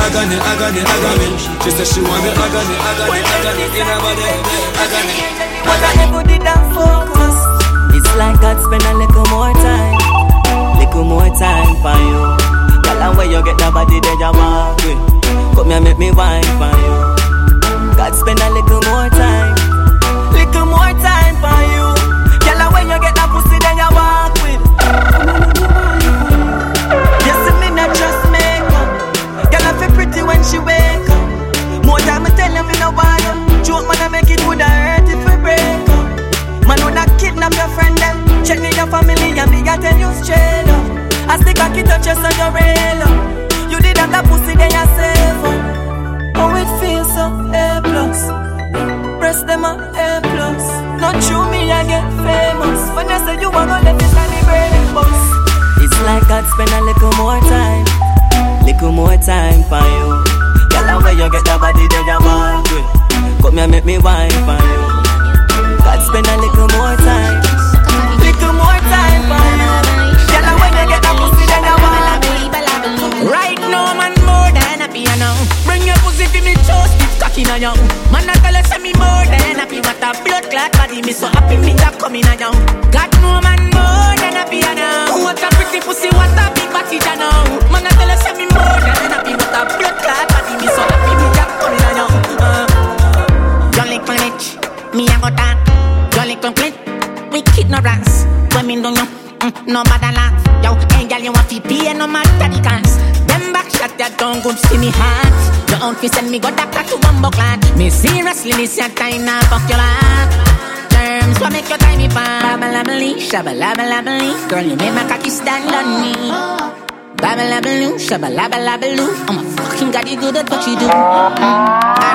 Agony, agony, agony. She said she want the agony, agony, agony in her body. Agony. But I never did that focus. It's like God spend a little more time for you. Girl, and where you get the body that you walk with. Come here, make me wine for you. God spend a little more time for you. Girl, when you get that pussy, then you walk with. You see me not just make up. Girl, I feel pretty when she wake up. More time I tell you, me no bother. Joke man, I make it would hurt if we break up. Man, would not kidnap your friend them. Check me your family and me, I tell you straight up. I stick a kid touch just on your rail up. You did have that pussy, then you save up. Oh, it feels so A+. Press them on A+. Not through me, I get famous. When I say you want to let this tiny brain box. It's like I'd spend a little more time for you. Girl, where you get the body that you want with. Come here, make me wine for you. I'd spend a little more time for you. Girl, when you get the pussy that you want. Right now, man, more than happy now. Man, I tell you, say me more than happy. What a blood clot body, me so happy, me that coming now. Got no man more than happy now. What a pretty pussy, what a big body now. Man, I tell you, say me more than happy. What a blood clot body, me so happy, me that coming now. Your little bitch, me a go down. Your little bitch, wicked no rants. Women don't know, no matter laugh. Yo, angel, you want to be a no matter the cans. Them back shot that don't go see me hands. Your own fist and me got that tattoo on buckland. Me seriously, this your time now, fuck your lot. Terms what make your time me fun. Babalabaloo, shabalabaloo. Girl, you make my cocky stand on me. Babalabaloo, shabalabaloo. I'm a fucking god, you do that what you do. I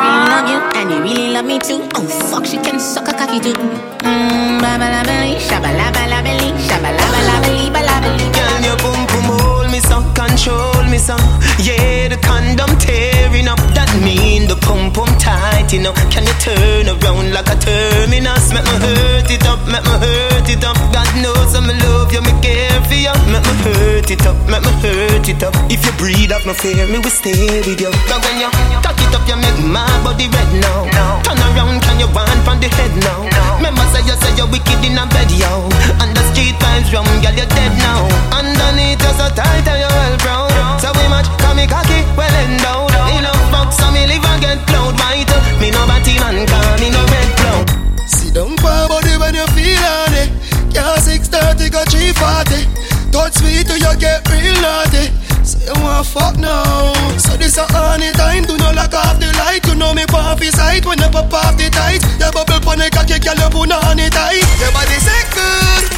really love you, and you really love me too. Oh fuck, she can suck a cocky too. Babalabaloo, shabalabaloo. Shabalabaloo, balabaloo. Girl, your boom boom hold me so, control me so. Yeah, the condom tear. Up, that mean the pump tight, you know. Can you turn around like a terminus? Make me hurt it up, make me hurt it up. God knows I'm in love, you me care for you. Make me hurt it up, make me hurt it up. If you breathe up, no fear, me will stay with you. Now when you cock it up, you make my body red now. No. Turn around, can you run from the head now? No. Remember, say you're wicked in a bed, yo. And the street vibes wrong, girl, you're dead now. Underneath, you're so tight and you're well proud. So we match, call me cocky, well endowed. So me live and get cloud white. Me no batty man, call me no red cloud. Sit down for body when you feel on it. Girl, 6:30 go 3:40. Touch sweet to you get real naughty. So you want fuck now. So this a honey time. Do not lock off the light. You know me puffy sight. When you pop off the tight. You bubble pon the cocky. Girl, you put no honey tight. Your body sick good.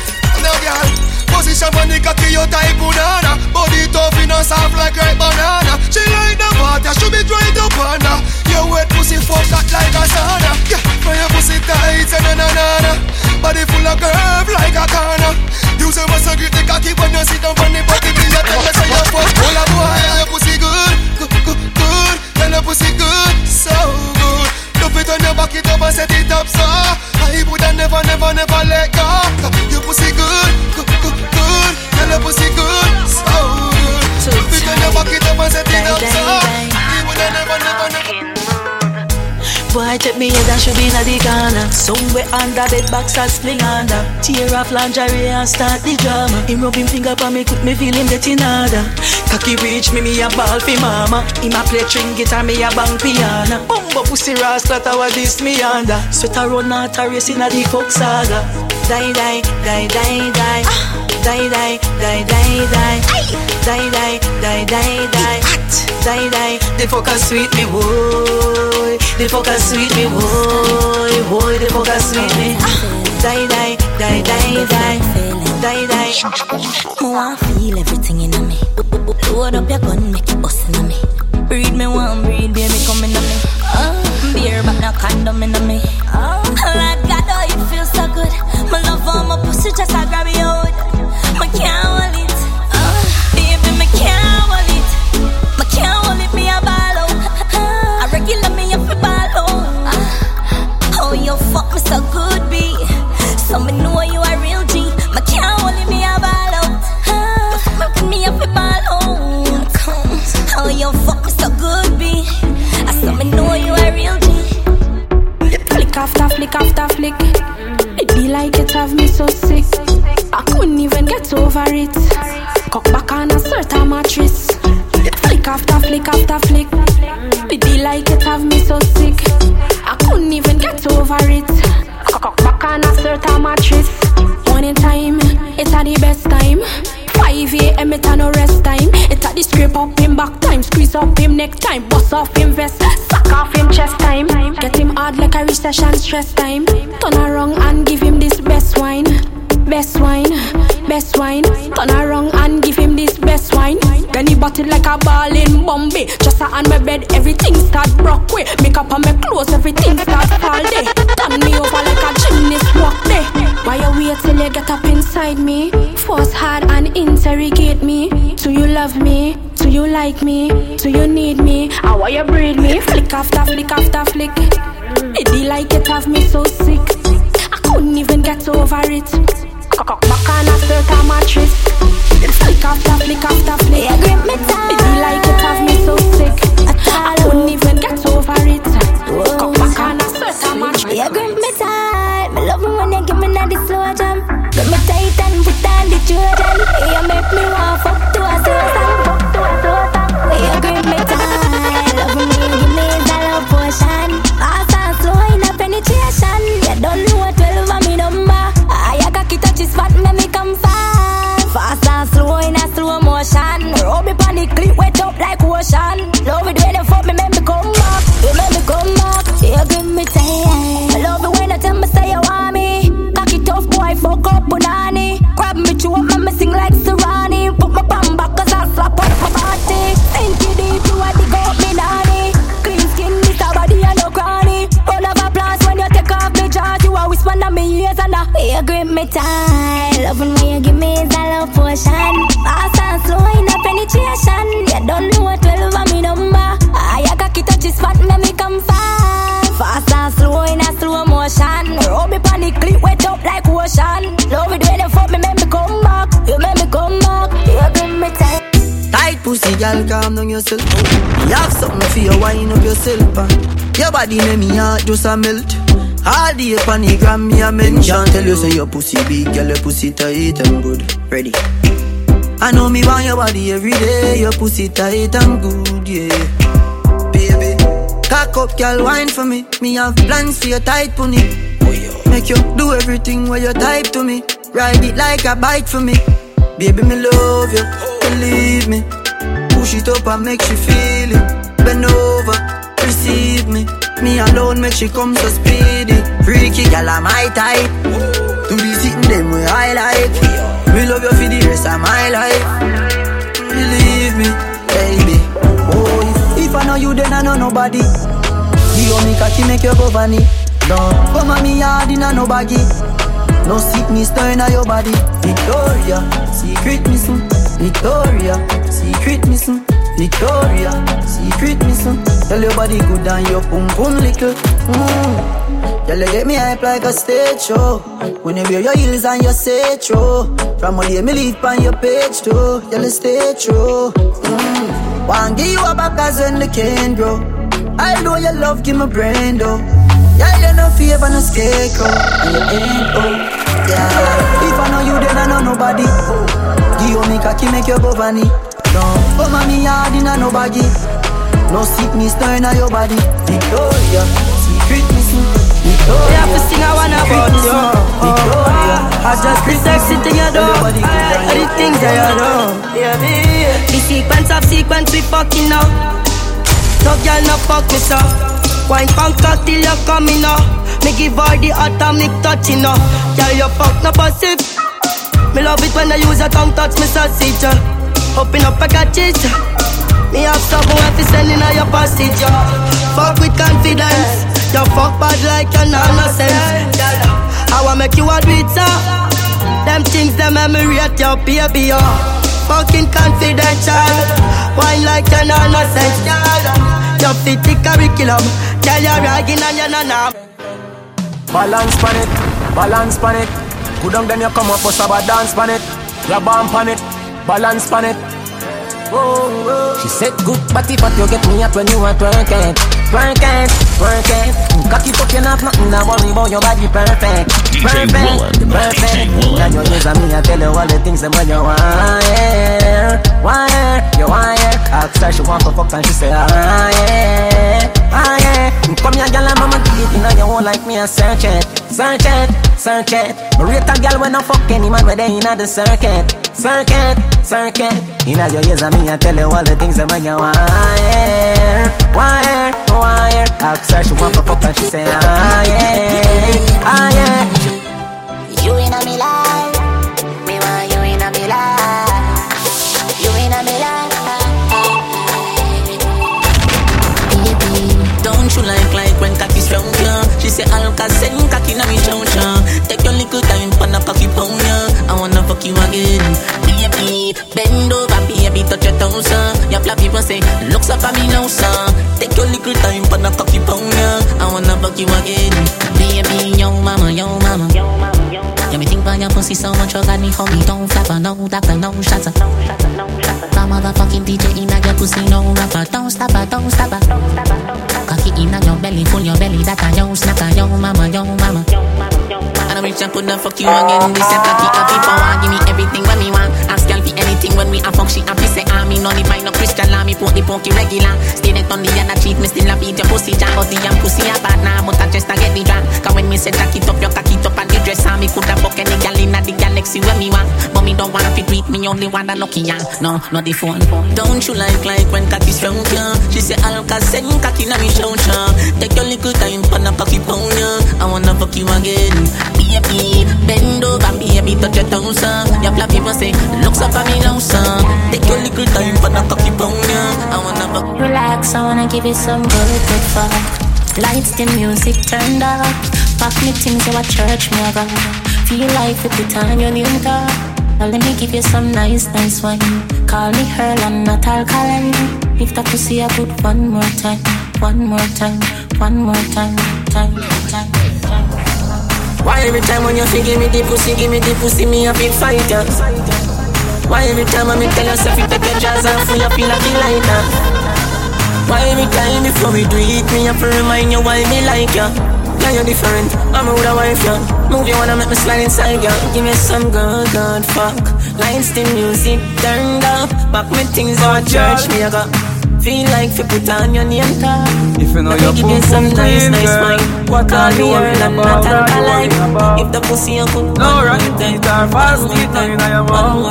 Now girl position for the cocky, you type banana. Body tough in a soft like ripe banana. She like the water, she be dry to banana. Your wet pussy fuck hot like a sauna. Yeah, when your pussy tight, say na-na-na-na. Body full of curve like a corner. You say what's a great cocky when you sit down on the body. Please tell you say you fuck. Pull up, boy, your pussy good, good, good, good. Your pussy good, so good. Dump it on your back, it up and set it up, so I would have never, never, never let go. Your pussy good, good, good. Your pussy good, so good. So if you can walk it up and set it up, so you would never, never, never. Boy, check me head and should be in the corner. Somewhere under the box and sling under. Tear off lingerie and start the drama. Him rub him finger pa me, could me feel him getting harder. Cocky reach me, me a ball for mama. Him a play string guitar, me a bang piano. Bumbo pussy rascal, tower this me under. Sweat a run out a race in a the coke saga. Die, die, die, die, die. Die, die, die, die, die. Die, die, die, die, die. Die, die, the fucker sweet me, boy. The fucker sweet me, boy. Boy, the fucker sweet me. Die, die, die, die, die. Die, die. Oh, I feel everything in me. Load up your gun, make it bustin' on me. Breed me one, breed, baby, come in on me. Beer, but no condom in on me. Lord God, oh, you feel so good. My love for my pussy, just I grab your hood. I can't hold it, baby, I can't hold it. I can't hold it, me a ball out. I regular me up a ball out. Oh, you fuck me so good, B. So me know you a real G. I can't hold it, me a ball out. Fuck me up a ball out. Oh, you fuck me so good, B. So me know you a real G. Flick after flick after flick. It be like it have me so sick. I couldn't even get over it. Cock back on a certain mattress. Flick after flick after flick. Pity like it have me so sick. I couldn't even get over it. Cock back on a certain mattress. Morning time, it's at the best time. 5 a.m. it's a no rest time. It's at the scrape up him back time. Squeeze up him neck time. Bust off him vest. Suck off him chest time. Get him hard like a recession stress time. Turn around and give him this best wine. Best wine, best wine. Turn around and give him this best wine. Then he bought it like a ball in Bombay. Just a on my bed, everything start broke way. Make up on my clothes, everything start fall day. Turn me over like a gymnast walk day. Why you wait till you get up inside me? Force hard and interrogate me. Do you love me? Do you like me? Do you need me? How why you breed me? Flick after flick after flick. It like it have me so sick. I couldn't even get over it. Cock back on a certain mattress. Flick after flick after flick. Yeah, grip me tight. It be like it have me so sick. I couldn't even get over it. Cock back on a certain mattress. Yeah, grip me tight. Me love me when you give me na the slow jam. Grip me tight and put on the children. You make me want fuck to a slow jam. Fuck to a slow jam. Yeah, grip me tight. Love me when you give me the love potion. I start slow in a penetration. You don't know what 12 of me number. Fat me come fast. Fast and slow in a slow motion. Roll me pon the clip, wet up like ocean. Love it when you fuck me, make me come back. You make me come back. You give me time. I love it when you tell me say you want me. Cocky tough boy, fuck up punani. Grab me chew up, make me sing like Serrani. Put my palm back cause I slap up my body. Think you deep, you a dig up me nanny. Clean skin, this a body and no cranny. All of applause when you take off me charge. You a whisper na me ears and a you grip me tight. Loving when you give me is a love potion. Fast and slow in a penetration. You don't know what 12 of me number. I a cocky touch is fat, make me come fast. Fast and slow in a slow motion. Roll me pon the clip, wet up like ocean. Love it when you fuck me, make me come back. You make me come back. You grip me tight. Tight pussy, girl, calm down yourself. You have something for you, wind up yourself. Your body make me heart just a melt. All the panigram me a mention. Tell you say your pussy big, girl, your pussy tight and good. Ready? I know me want your body every day. Your pussy tight and good, yeah. Baby, cock up, girl, wine for me. Me have plans for your tight pony. Make you do everything where you type to me. Ride it like a bike for me. Baby, me love you, believe me. Push it up and make you feel it. Bend over, receive me. Me alone make she come so speedy. Freaky girl, I'm my type. To be sitting them where I like. Me love you for the rest of my life. Believe me, baby. Oh, if I know you, then I know nobody. You owe me cocky, make you go funny. No, come on me hard in a no baggy. No sickness down on your body. Victoria, secret missing. Victoria, secret missing. Victoria, secret missing. Tell your body good and your pum pum little. Tell you get me hype like a stage show. When you wear your heels and your satchel. From all you me leave on your page too. Tell you stay true. One give you a back as when they can grow. I know your love give my brain though. Yeah, you no favor, no scarecrow, and you ain't oh. Yeah, if I know you, then I know nobody. You me cocky, make your bovani. No, oh mommy, I didn't know baggy. No sickness, no in your body. Victoria, secret missing. Victoria, everything I wanna about you. Victoria, I just be sexy thing you do. All the things that you do. Yeah, me. The sequence of sequence we fucking now. No girl, no fuck me so. Wine punk cock till you're coming up. Me give all the atomic touching up. Girl, you fuck no passive. Me love it when I use your tongue touch me sausage. Open up a catch it. Me have some wife is sending out your passage. Fuck with confidence. You fuck bad like you're not nonsense. Girl, I wanna make you a do so. Them things them memory at your baby. Fucking confidential. Wine like you're not nonsense. Girl, you fit the curriculum. Tell your ragging and your nana. Balance panic, balance panic. Go down then you come up for sabah dance panic. You bomb panic, balance panic. Oh, oh. She said good body but you get me up when you are twerking. Twerking, twerking. Cocky fucking up nothing that worry about your body perfect. DJ perfect, perfect. Now you use me I tell you all the things that when you wire. Wire, you wire. I asked her she want to fuck and she said ah yeah, ah yeah. Come here girl and mama give it. Now you won't like me I search it, search it, search it. Me rate a girl when I fuck any man where they in the circuit. Circuit, circuit. In all your years I mean I tell you all the things that make you wire. Wire, wire. I asked her she want to fuck and she say ah yeah, ah yeah. You in a me life. Me want you in a me life. You in a me life. Baby, don't you like when kaki's round ya? She say Alka-Sen kaki na me chow chow. Take your little time for na kaki pound ya. I wanna fuck you again. Baby, bend over, baby, touch your toes, your flappy one say, looks up at me now, son. Take your little time, but not cocky pound, I wanna fuck you again. Baby, yo mama, yo mama, yo mama, yo mama. Yeah, me think about your pussy so much, you got me homie. Don't flapper, no doctor, no shots, no shots, no shots. My motherfucking DJ in your pussy, no rapper. Don't stop her, don't stop her, don't stop her, don't stop her. Cocky in your belly, full your belly, that a yo snacker, yo mama, yo mama, yo mama. And I'm rich and could not fuck you again. This a cocky a people want. Give me everything when me want. Ask girl for anything when we a fuck. She happy say ah me no need buy no crystal ah. Me put the pokey regular. Stay that on the other cheat. Me still a beat your pussy jam. But the young pussy a bad now. But I just a get the drunk. Cause when me say jack it up, your cock it up and the dress ah. Me coulda fuck any girl in the galaxy when me want. But me don't wanna fit with me only one that lucky yeah. No, not the phone. Don't you like when cocky's round ya? She say Alka-Sen cocky na me shout ya. Take your little time for na cocky pound ya. I wanna fuck you again. Baby, bend over, baby, touch your toes, your flappy must say, looks up at me now, son. Take your little time for the cocky bone, I wanna fuck. Relax, I wanna give it some good, good fuck. Lights, the music turned up. Fuck me things so I church mother. Feel like at the time you need that. Now let me give you some nice, nice wine. Call me Hurl and not Alkaline. If that pussy I put one more time, one more time, one more time, time, time, time. Why every time when you think give me the pussy, me a big fighter? Why every time I tell yourself you take your jazz and feel your feel like you like that? Why every time before we do it, me have to remind you why me like ya? Now you're different, I'm a older wife ya. Move you wanna make me slide inside ya. Give me some good, good fuck. Lights, the music turned up. Back me things out, church me I got. Feel like you put on your name tag. If you know your give you some nice, nice wine. What are you worried about? If the pussy you could no rock it, guitar fast, it in your mouth.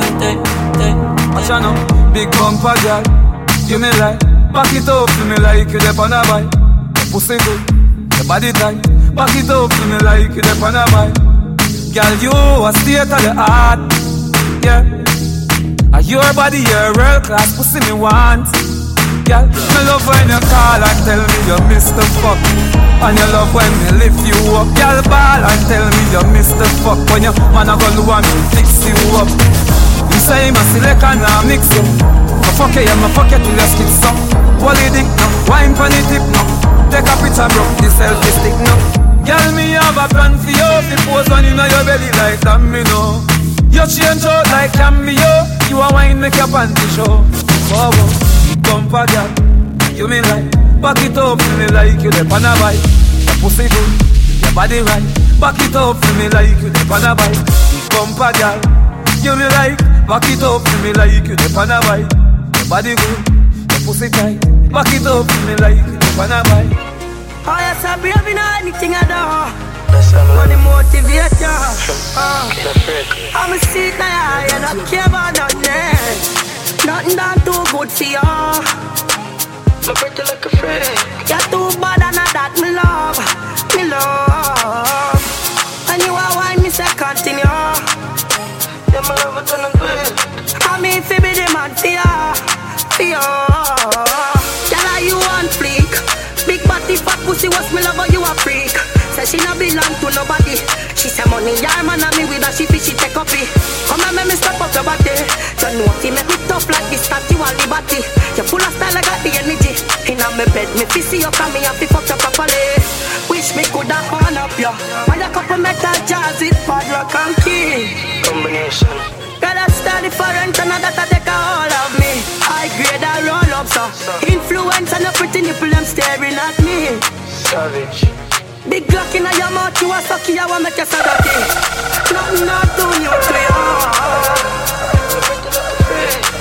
Watch out now, big bumper girl. You me like, back it up to me like you dep on a bike. The pussy good, the body tight. Back it up to me like you dep on a bike. Girl, you a state of the art, yeah. And your body, your real class pussy me want. Yeah. Me love when you call and tell me you miss the fuck. And you love when me lift you up. Girl ball and tell me you miss the fuck. When your man a gun want me fix you up. You say me select and I mix you. I fuck you, yeah, me fuck you till you skip some. Wally dick now, wine for the tip now. Take a picture bro, this selfie stick now. Girl me have a plan for you. The pose on in your belly like that me know. You change out like cameo. You a wine make your panty show. Wow. Bumper girl, you mean like Back it up for me like you dey pan a bike. Your pussy good, your body right. Back it up for me like you dey pan a bike. Come pa girl, you me like. Back it up for me like you dey pan a bike. Your body good, your pussy tight. Back it up for me like you dey pan a bike. Oh yes, I'm brave in anything I do. Money motivate ya. I'm a sick now, you don't care about nothing. Nothing done too good for ya. My pretty like a friend. You're too bad and I that me love, me love. And you are why me say continue. Yeah, my love is on the bed. I mean, if you be the man for ya, for ya. Tell her you on fleek. Big body fat pussy was me love, you a freak. She no belong to nobody. She say money, yeah, man, and me with her. She fish, she take up it. Come and make me step up your body. You know if you make me tough like this, that you are liberty. You full of style, I got the energy. In my bed, me pissy up and me happy fuck you properly. Wish me coulda horn up ya. Buy a couple metal jars with padlock and key. Combination. Gotta study foreign, and that I take all of me. High grade, I roll up, so influence and the pretty nipple, them staring at me. Savage. Big Glock in your mouth, you a sucky, I want to make you sad at it. Nothing not too new to you.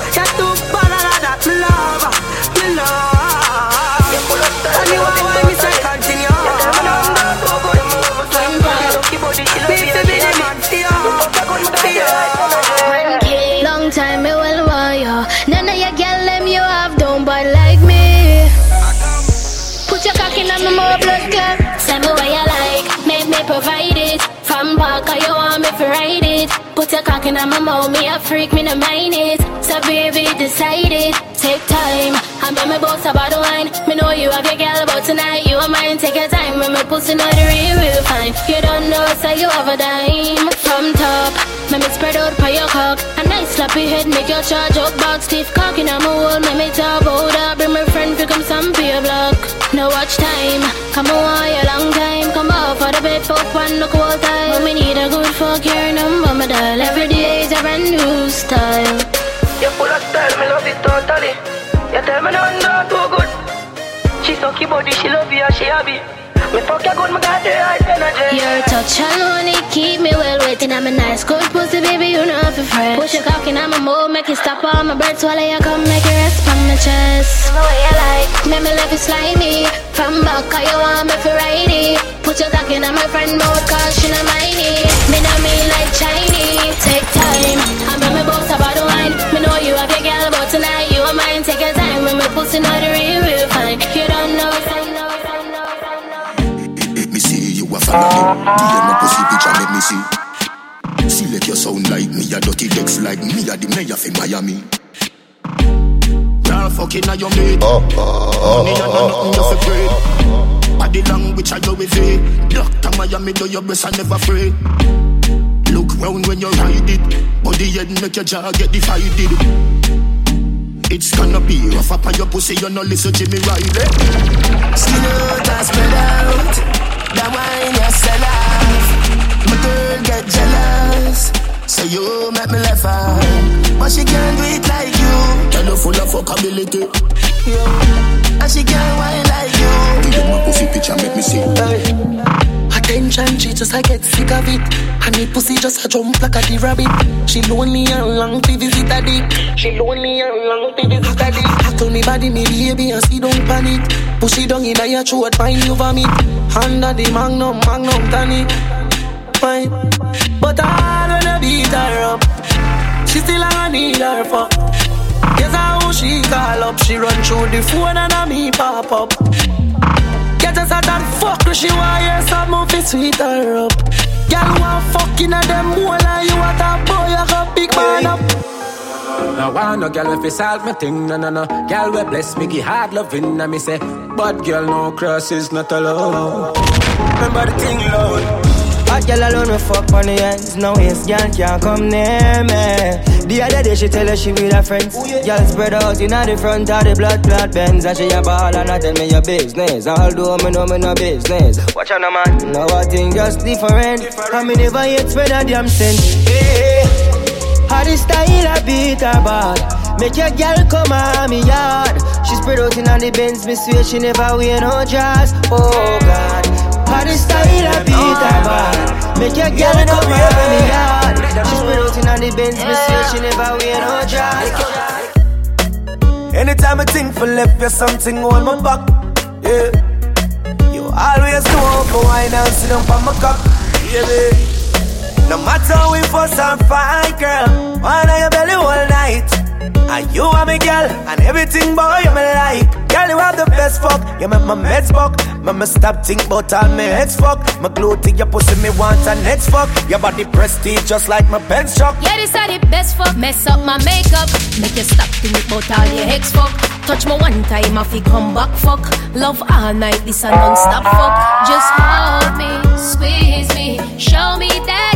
You're too bad at that, me love And you are why me say continue. Baby, baby, the man for you. Long time me will want you. None of your girl them you have don't boy like me. Put your cock in on me more blood clot. Send me what you like, make me provide it. From Parker, you want me to ride it. Put your cock in my mouth, me a freak, me no mind it. So baby, decide it, take time. I make me box about the wine. Me know you have your girl, but tonight you are mine. Take your time, when me pussy know the real fine. You don't know, so you have a dime. From top, make me spread out for your cock. A nice sloppy head, make your charge up box. Stiff cock in my hole, make me top out up. Bring my friend, pick up some beer block. No watch time, come on, you long time. Come off for the bed, fuck one, look all time. But me need a good fuck, your number, my doll. Every day is a brand new style. You're full of style, me love it totally. You tell me no, no, too good. She sucky body, she love you, she happy. Me fuck you good, me got the right energy. Your touch alone, it keep me well waiting. I'm a nice, good pussy, baby, you know I'm afraid. Push your cock in, I'm a move, make it stop all my breaths. While you come, make it rest on my chest. The way you like, make me love you slimy. From back, all you want me for righty. Put your cock in, I'm my friend mode, cause she not mine. Me know me like shiny. Take time, I'm in my boss about the wine. Me know you have your girl, but tonight you are mine. Take your time, when my pussy not the real fine. You don't know it's like no. DM a pussy bitch and make me see. Select your sound like me, a dirty legs like me, a the mayor from Miami. Girl fucking a your maid. Money and nothing you afraid. Body language I do with it. Doctor Miami do your breast I never afraid. Look round when you ride it. Body head make your jaw get divided. It's gonna be rough up on your pussy, you no listen to me right. Skin out and spread out. That wine yourself. My girl get jealous. So you make me laugh out. But she can't do it like you. Girl you full of fuckability, yeah. And she can't wine like you. Give my pussy picture make me see. Attention, she just I get sick of it. And the pussy just a jump like a the rabbit. She lonely and long to visit a dick. She lonely and long to visit a dick. Tell me body me baby and she don't panic. Push it down in your throat, find you vomit. Under the magnum, tanny. Fine. But I don't beat her up. She still I need her fuck. Guess how she call up. She run through the phone and I me pop up. Get us out and fuck. She wires some movie sweet her up. Girl, one fucking of them more and you want a boy, you got big man up. No one, no girl, if it's all my thing, no. Girl, we bless me, give hard loving, and me say, but girl, no cross is not alone. Remember the thing, Lord. Hot girl alone, we fuck on the ends. No waste, girl can't come near me. The other day, she tell her she with her friends. Ooh, yeah. Girl spread out in the front of the blood clot bends. And she a ball and I tell me your business. Although me know me no business. Watch out, no man. Now I think just different. And me never hate spread a damn sense. Hey. How the style a bit about. Make your girl come on me yard. She spread Ride out in on the Benz, me swear she never wear no dress. Oh God, how the style of Peter Pan. Make your girl no wear me yard. She spread out in on the Benz, me swear she never wear no dress. Anytime I think for left, there's something on my back. Yeah, you always do over wine and sit down on my cock. Yeah, baby. No matter how we fuss and fight, girl, one on your belly all night. And you are my girl, and everything boy you me like. Girl, you have the best fuck, you make my meds fuck. Mama stop think about all my heads fuck. My glue to your pussy me want and next fuck. Your body prestige just like my pen shock. Yeah, this are the best fuck, mess up my makeup. Make you stop think about all your ex fuck. Touch me one time, I fi come back fuck. Love all night, this a non-stop fuck. Just hold me, squeeze me, show me that.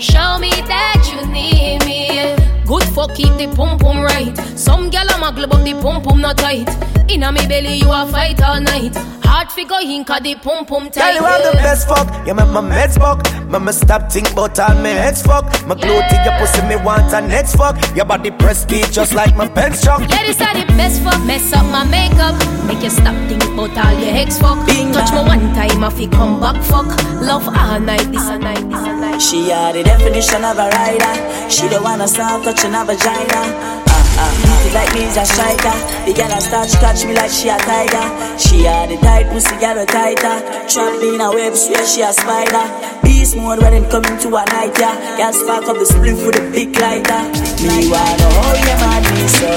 Show me that you need me. Good fuck, keep the pum-pum right. Some gal am a glub up the pum-pum not tight. Inna me belly you a fight all night. Hard figure hink a the pum-pum tight. Girl, you have the best fuck, you make my meds fuck. Mama stop think bout all my heads fuck. My glue to your pussy me want a next fuck. Your body prestige just like my pen shock. Yeah, this are the best fuck, mess up my makeup. Make you stop think bout all your ex fuck. Touch me one time I fi come back fuck. Love all night, this a night, this a night. She are the definition of a rider. She the one I saw touching her vagina. It like me is a striker. The girl I start to catch me like she a tiger. She are the tight pussy girl a tighter. Trapped in a web, swear she a spider. Beast mode when them coming to a night, yeah. Girl spark up the spliff with a big lighter. Me wanna hold your body so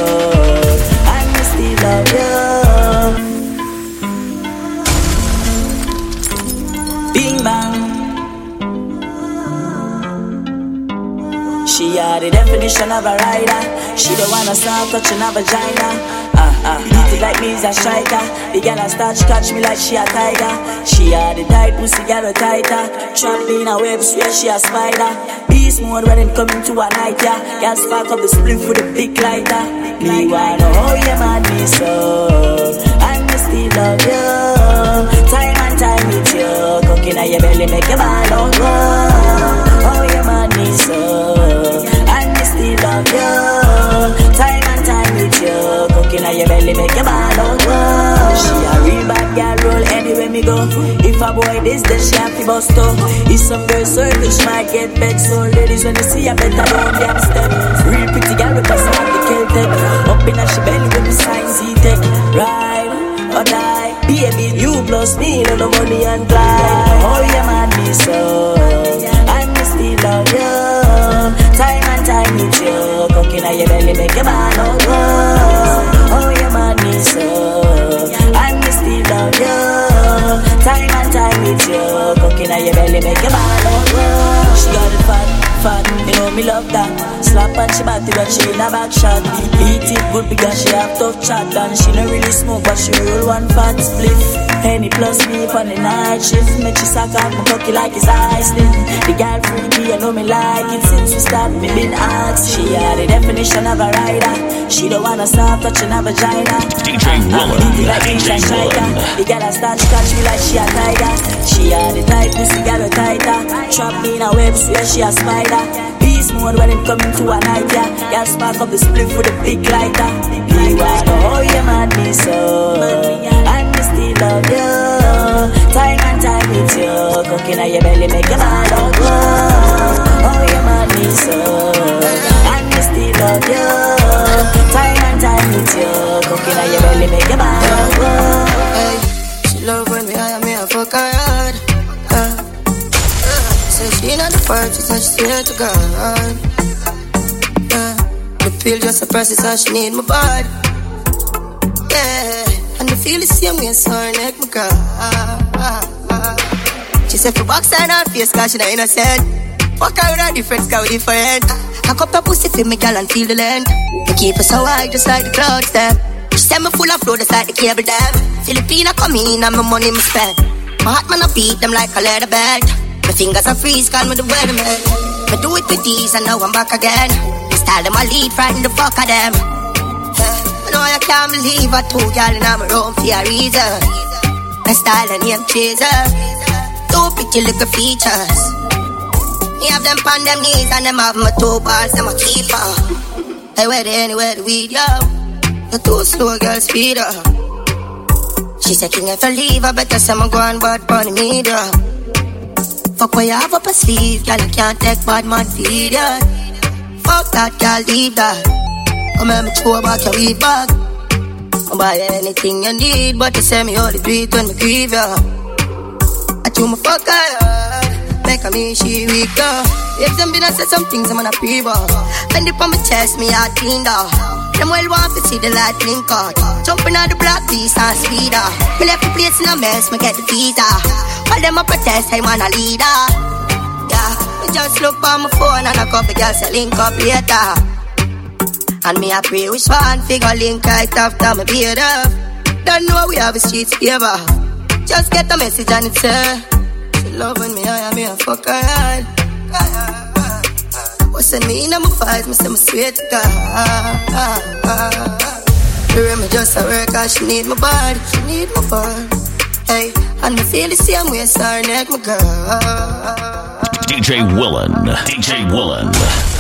I can still love you. Bing bang. She are the definition of a rider. She the one I saw touching her vagina. It like me is a striker. The girl I start to catch me like she a tiger. She are the tight pussy girl a tighter. Trapped in a web, swear she a spider. Beast mode when it coming to a night, yeah. Girl spark up the spliff with a big lighter. Me wanna hold you mad me so I can still love you. Time and time with you. Cooking at your belly make your ball don't roll. Oh you mad me so love you. Time and time with you. Cooking on your belly make your ball out. She a real bad girl, roll anywhere me go. If a boy this, then she happy bust up. If some girl service might get vexed. So ladies when you see her better don't be upset. Real pretty girl with a smile to kill tech. Up in a she belly with me sign Z-Tech. Ride or die, baby you plus me, no money and fly. Oh yeah man, me so I miss the love you. Time and time with you. Cooking on your belly make your man all go. Oh you mad me so I miss the love you. Time and time with you. Cooking on your belly make your man all go. She got it fat. You know me love that. Slap and she batty but she in a back shot. Eat it good because she have tough chat. And she no really smoke but she roll one fat split. Henny plus me on the night shift. Make she suck up my cocky like it's ice cream. The girl freaky, you know me like it. Since we start me been asked. She are the definition of a rider. She don't wanna stop touching her vagina. DJ Roller, like DJ Roller. The girl I start to catch me like she a tiger. She are the type pussy girl a tighter. Trap me in a web, swear she a spider. Peace mode when it coming to a night, yeah. Y'all spark up the spliff with a big lighter. You are the whole you mad me so I miss the love you. Time and time with you. Cooking on your belly make your mad out. Oh you mad me so I miss the love you. Time and time with you. Cooking on your belly make your mad out. She love when me hire me a fuck her hard. She not the purchase and she swear to God. Yeah. The pill just a process and she need my body. Yeah. And the feel the same way as her neck, my girl. She said for box on her face cause she not innocent. Fuck her with her difference cause we different. I cup her pussy for me girl and feel the length. I keep her so high just like the clouds them. She said me full of flow just like the cable dam. Filipina come in and my money me spend. My heart man I beat them like a leather belt. My fingers are freeze, call me the weatherman. I do it with ease and now I'm back again. I style them, I lead, frighten the fuck out them. I know I can't believe I told y'all in my room for a reason. I style and name chaser. Two pretty little features. Me have them on them knees and them have my two balls and my keeper. I went anywhere with you. You're too slow, girl, speed up. She said, King, if I leave, I better say I'm going bad on me, though. Fuck what you have up a sleeve, girl, you can't take bad man feed, yeah. Fuck that, girl, leave that. Come here, me throw back your weed bag. I'll buy anything you need, but you say me only do it when me grieve, yeah. I chew my fuck her, make her me, she weak, girl. If them been I say some things, I'm gonna pee, bro. Bend it on my chest, me heart clean, though. Them well want to see the light blink out. Jumping on the block, beast and speeder. Me left the place in a mess, me get the visa. All them a protest, I want a leader. Yeah, me just look on my phone and a couple girls say link up later. And me a pray which one figure link right after me beat up. Don't know we have a street favor. Just get the message and it's her. She loving me, I am me a fucker. Send me in on my fight, me say me swear to God. The way me just a work, cause she need my body, she need my body. Hey, and me feel the same way, so her neck, my girl. DJ Willen, DJ Willen.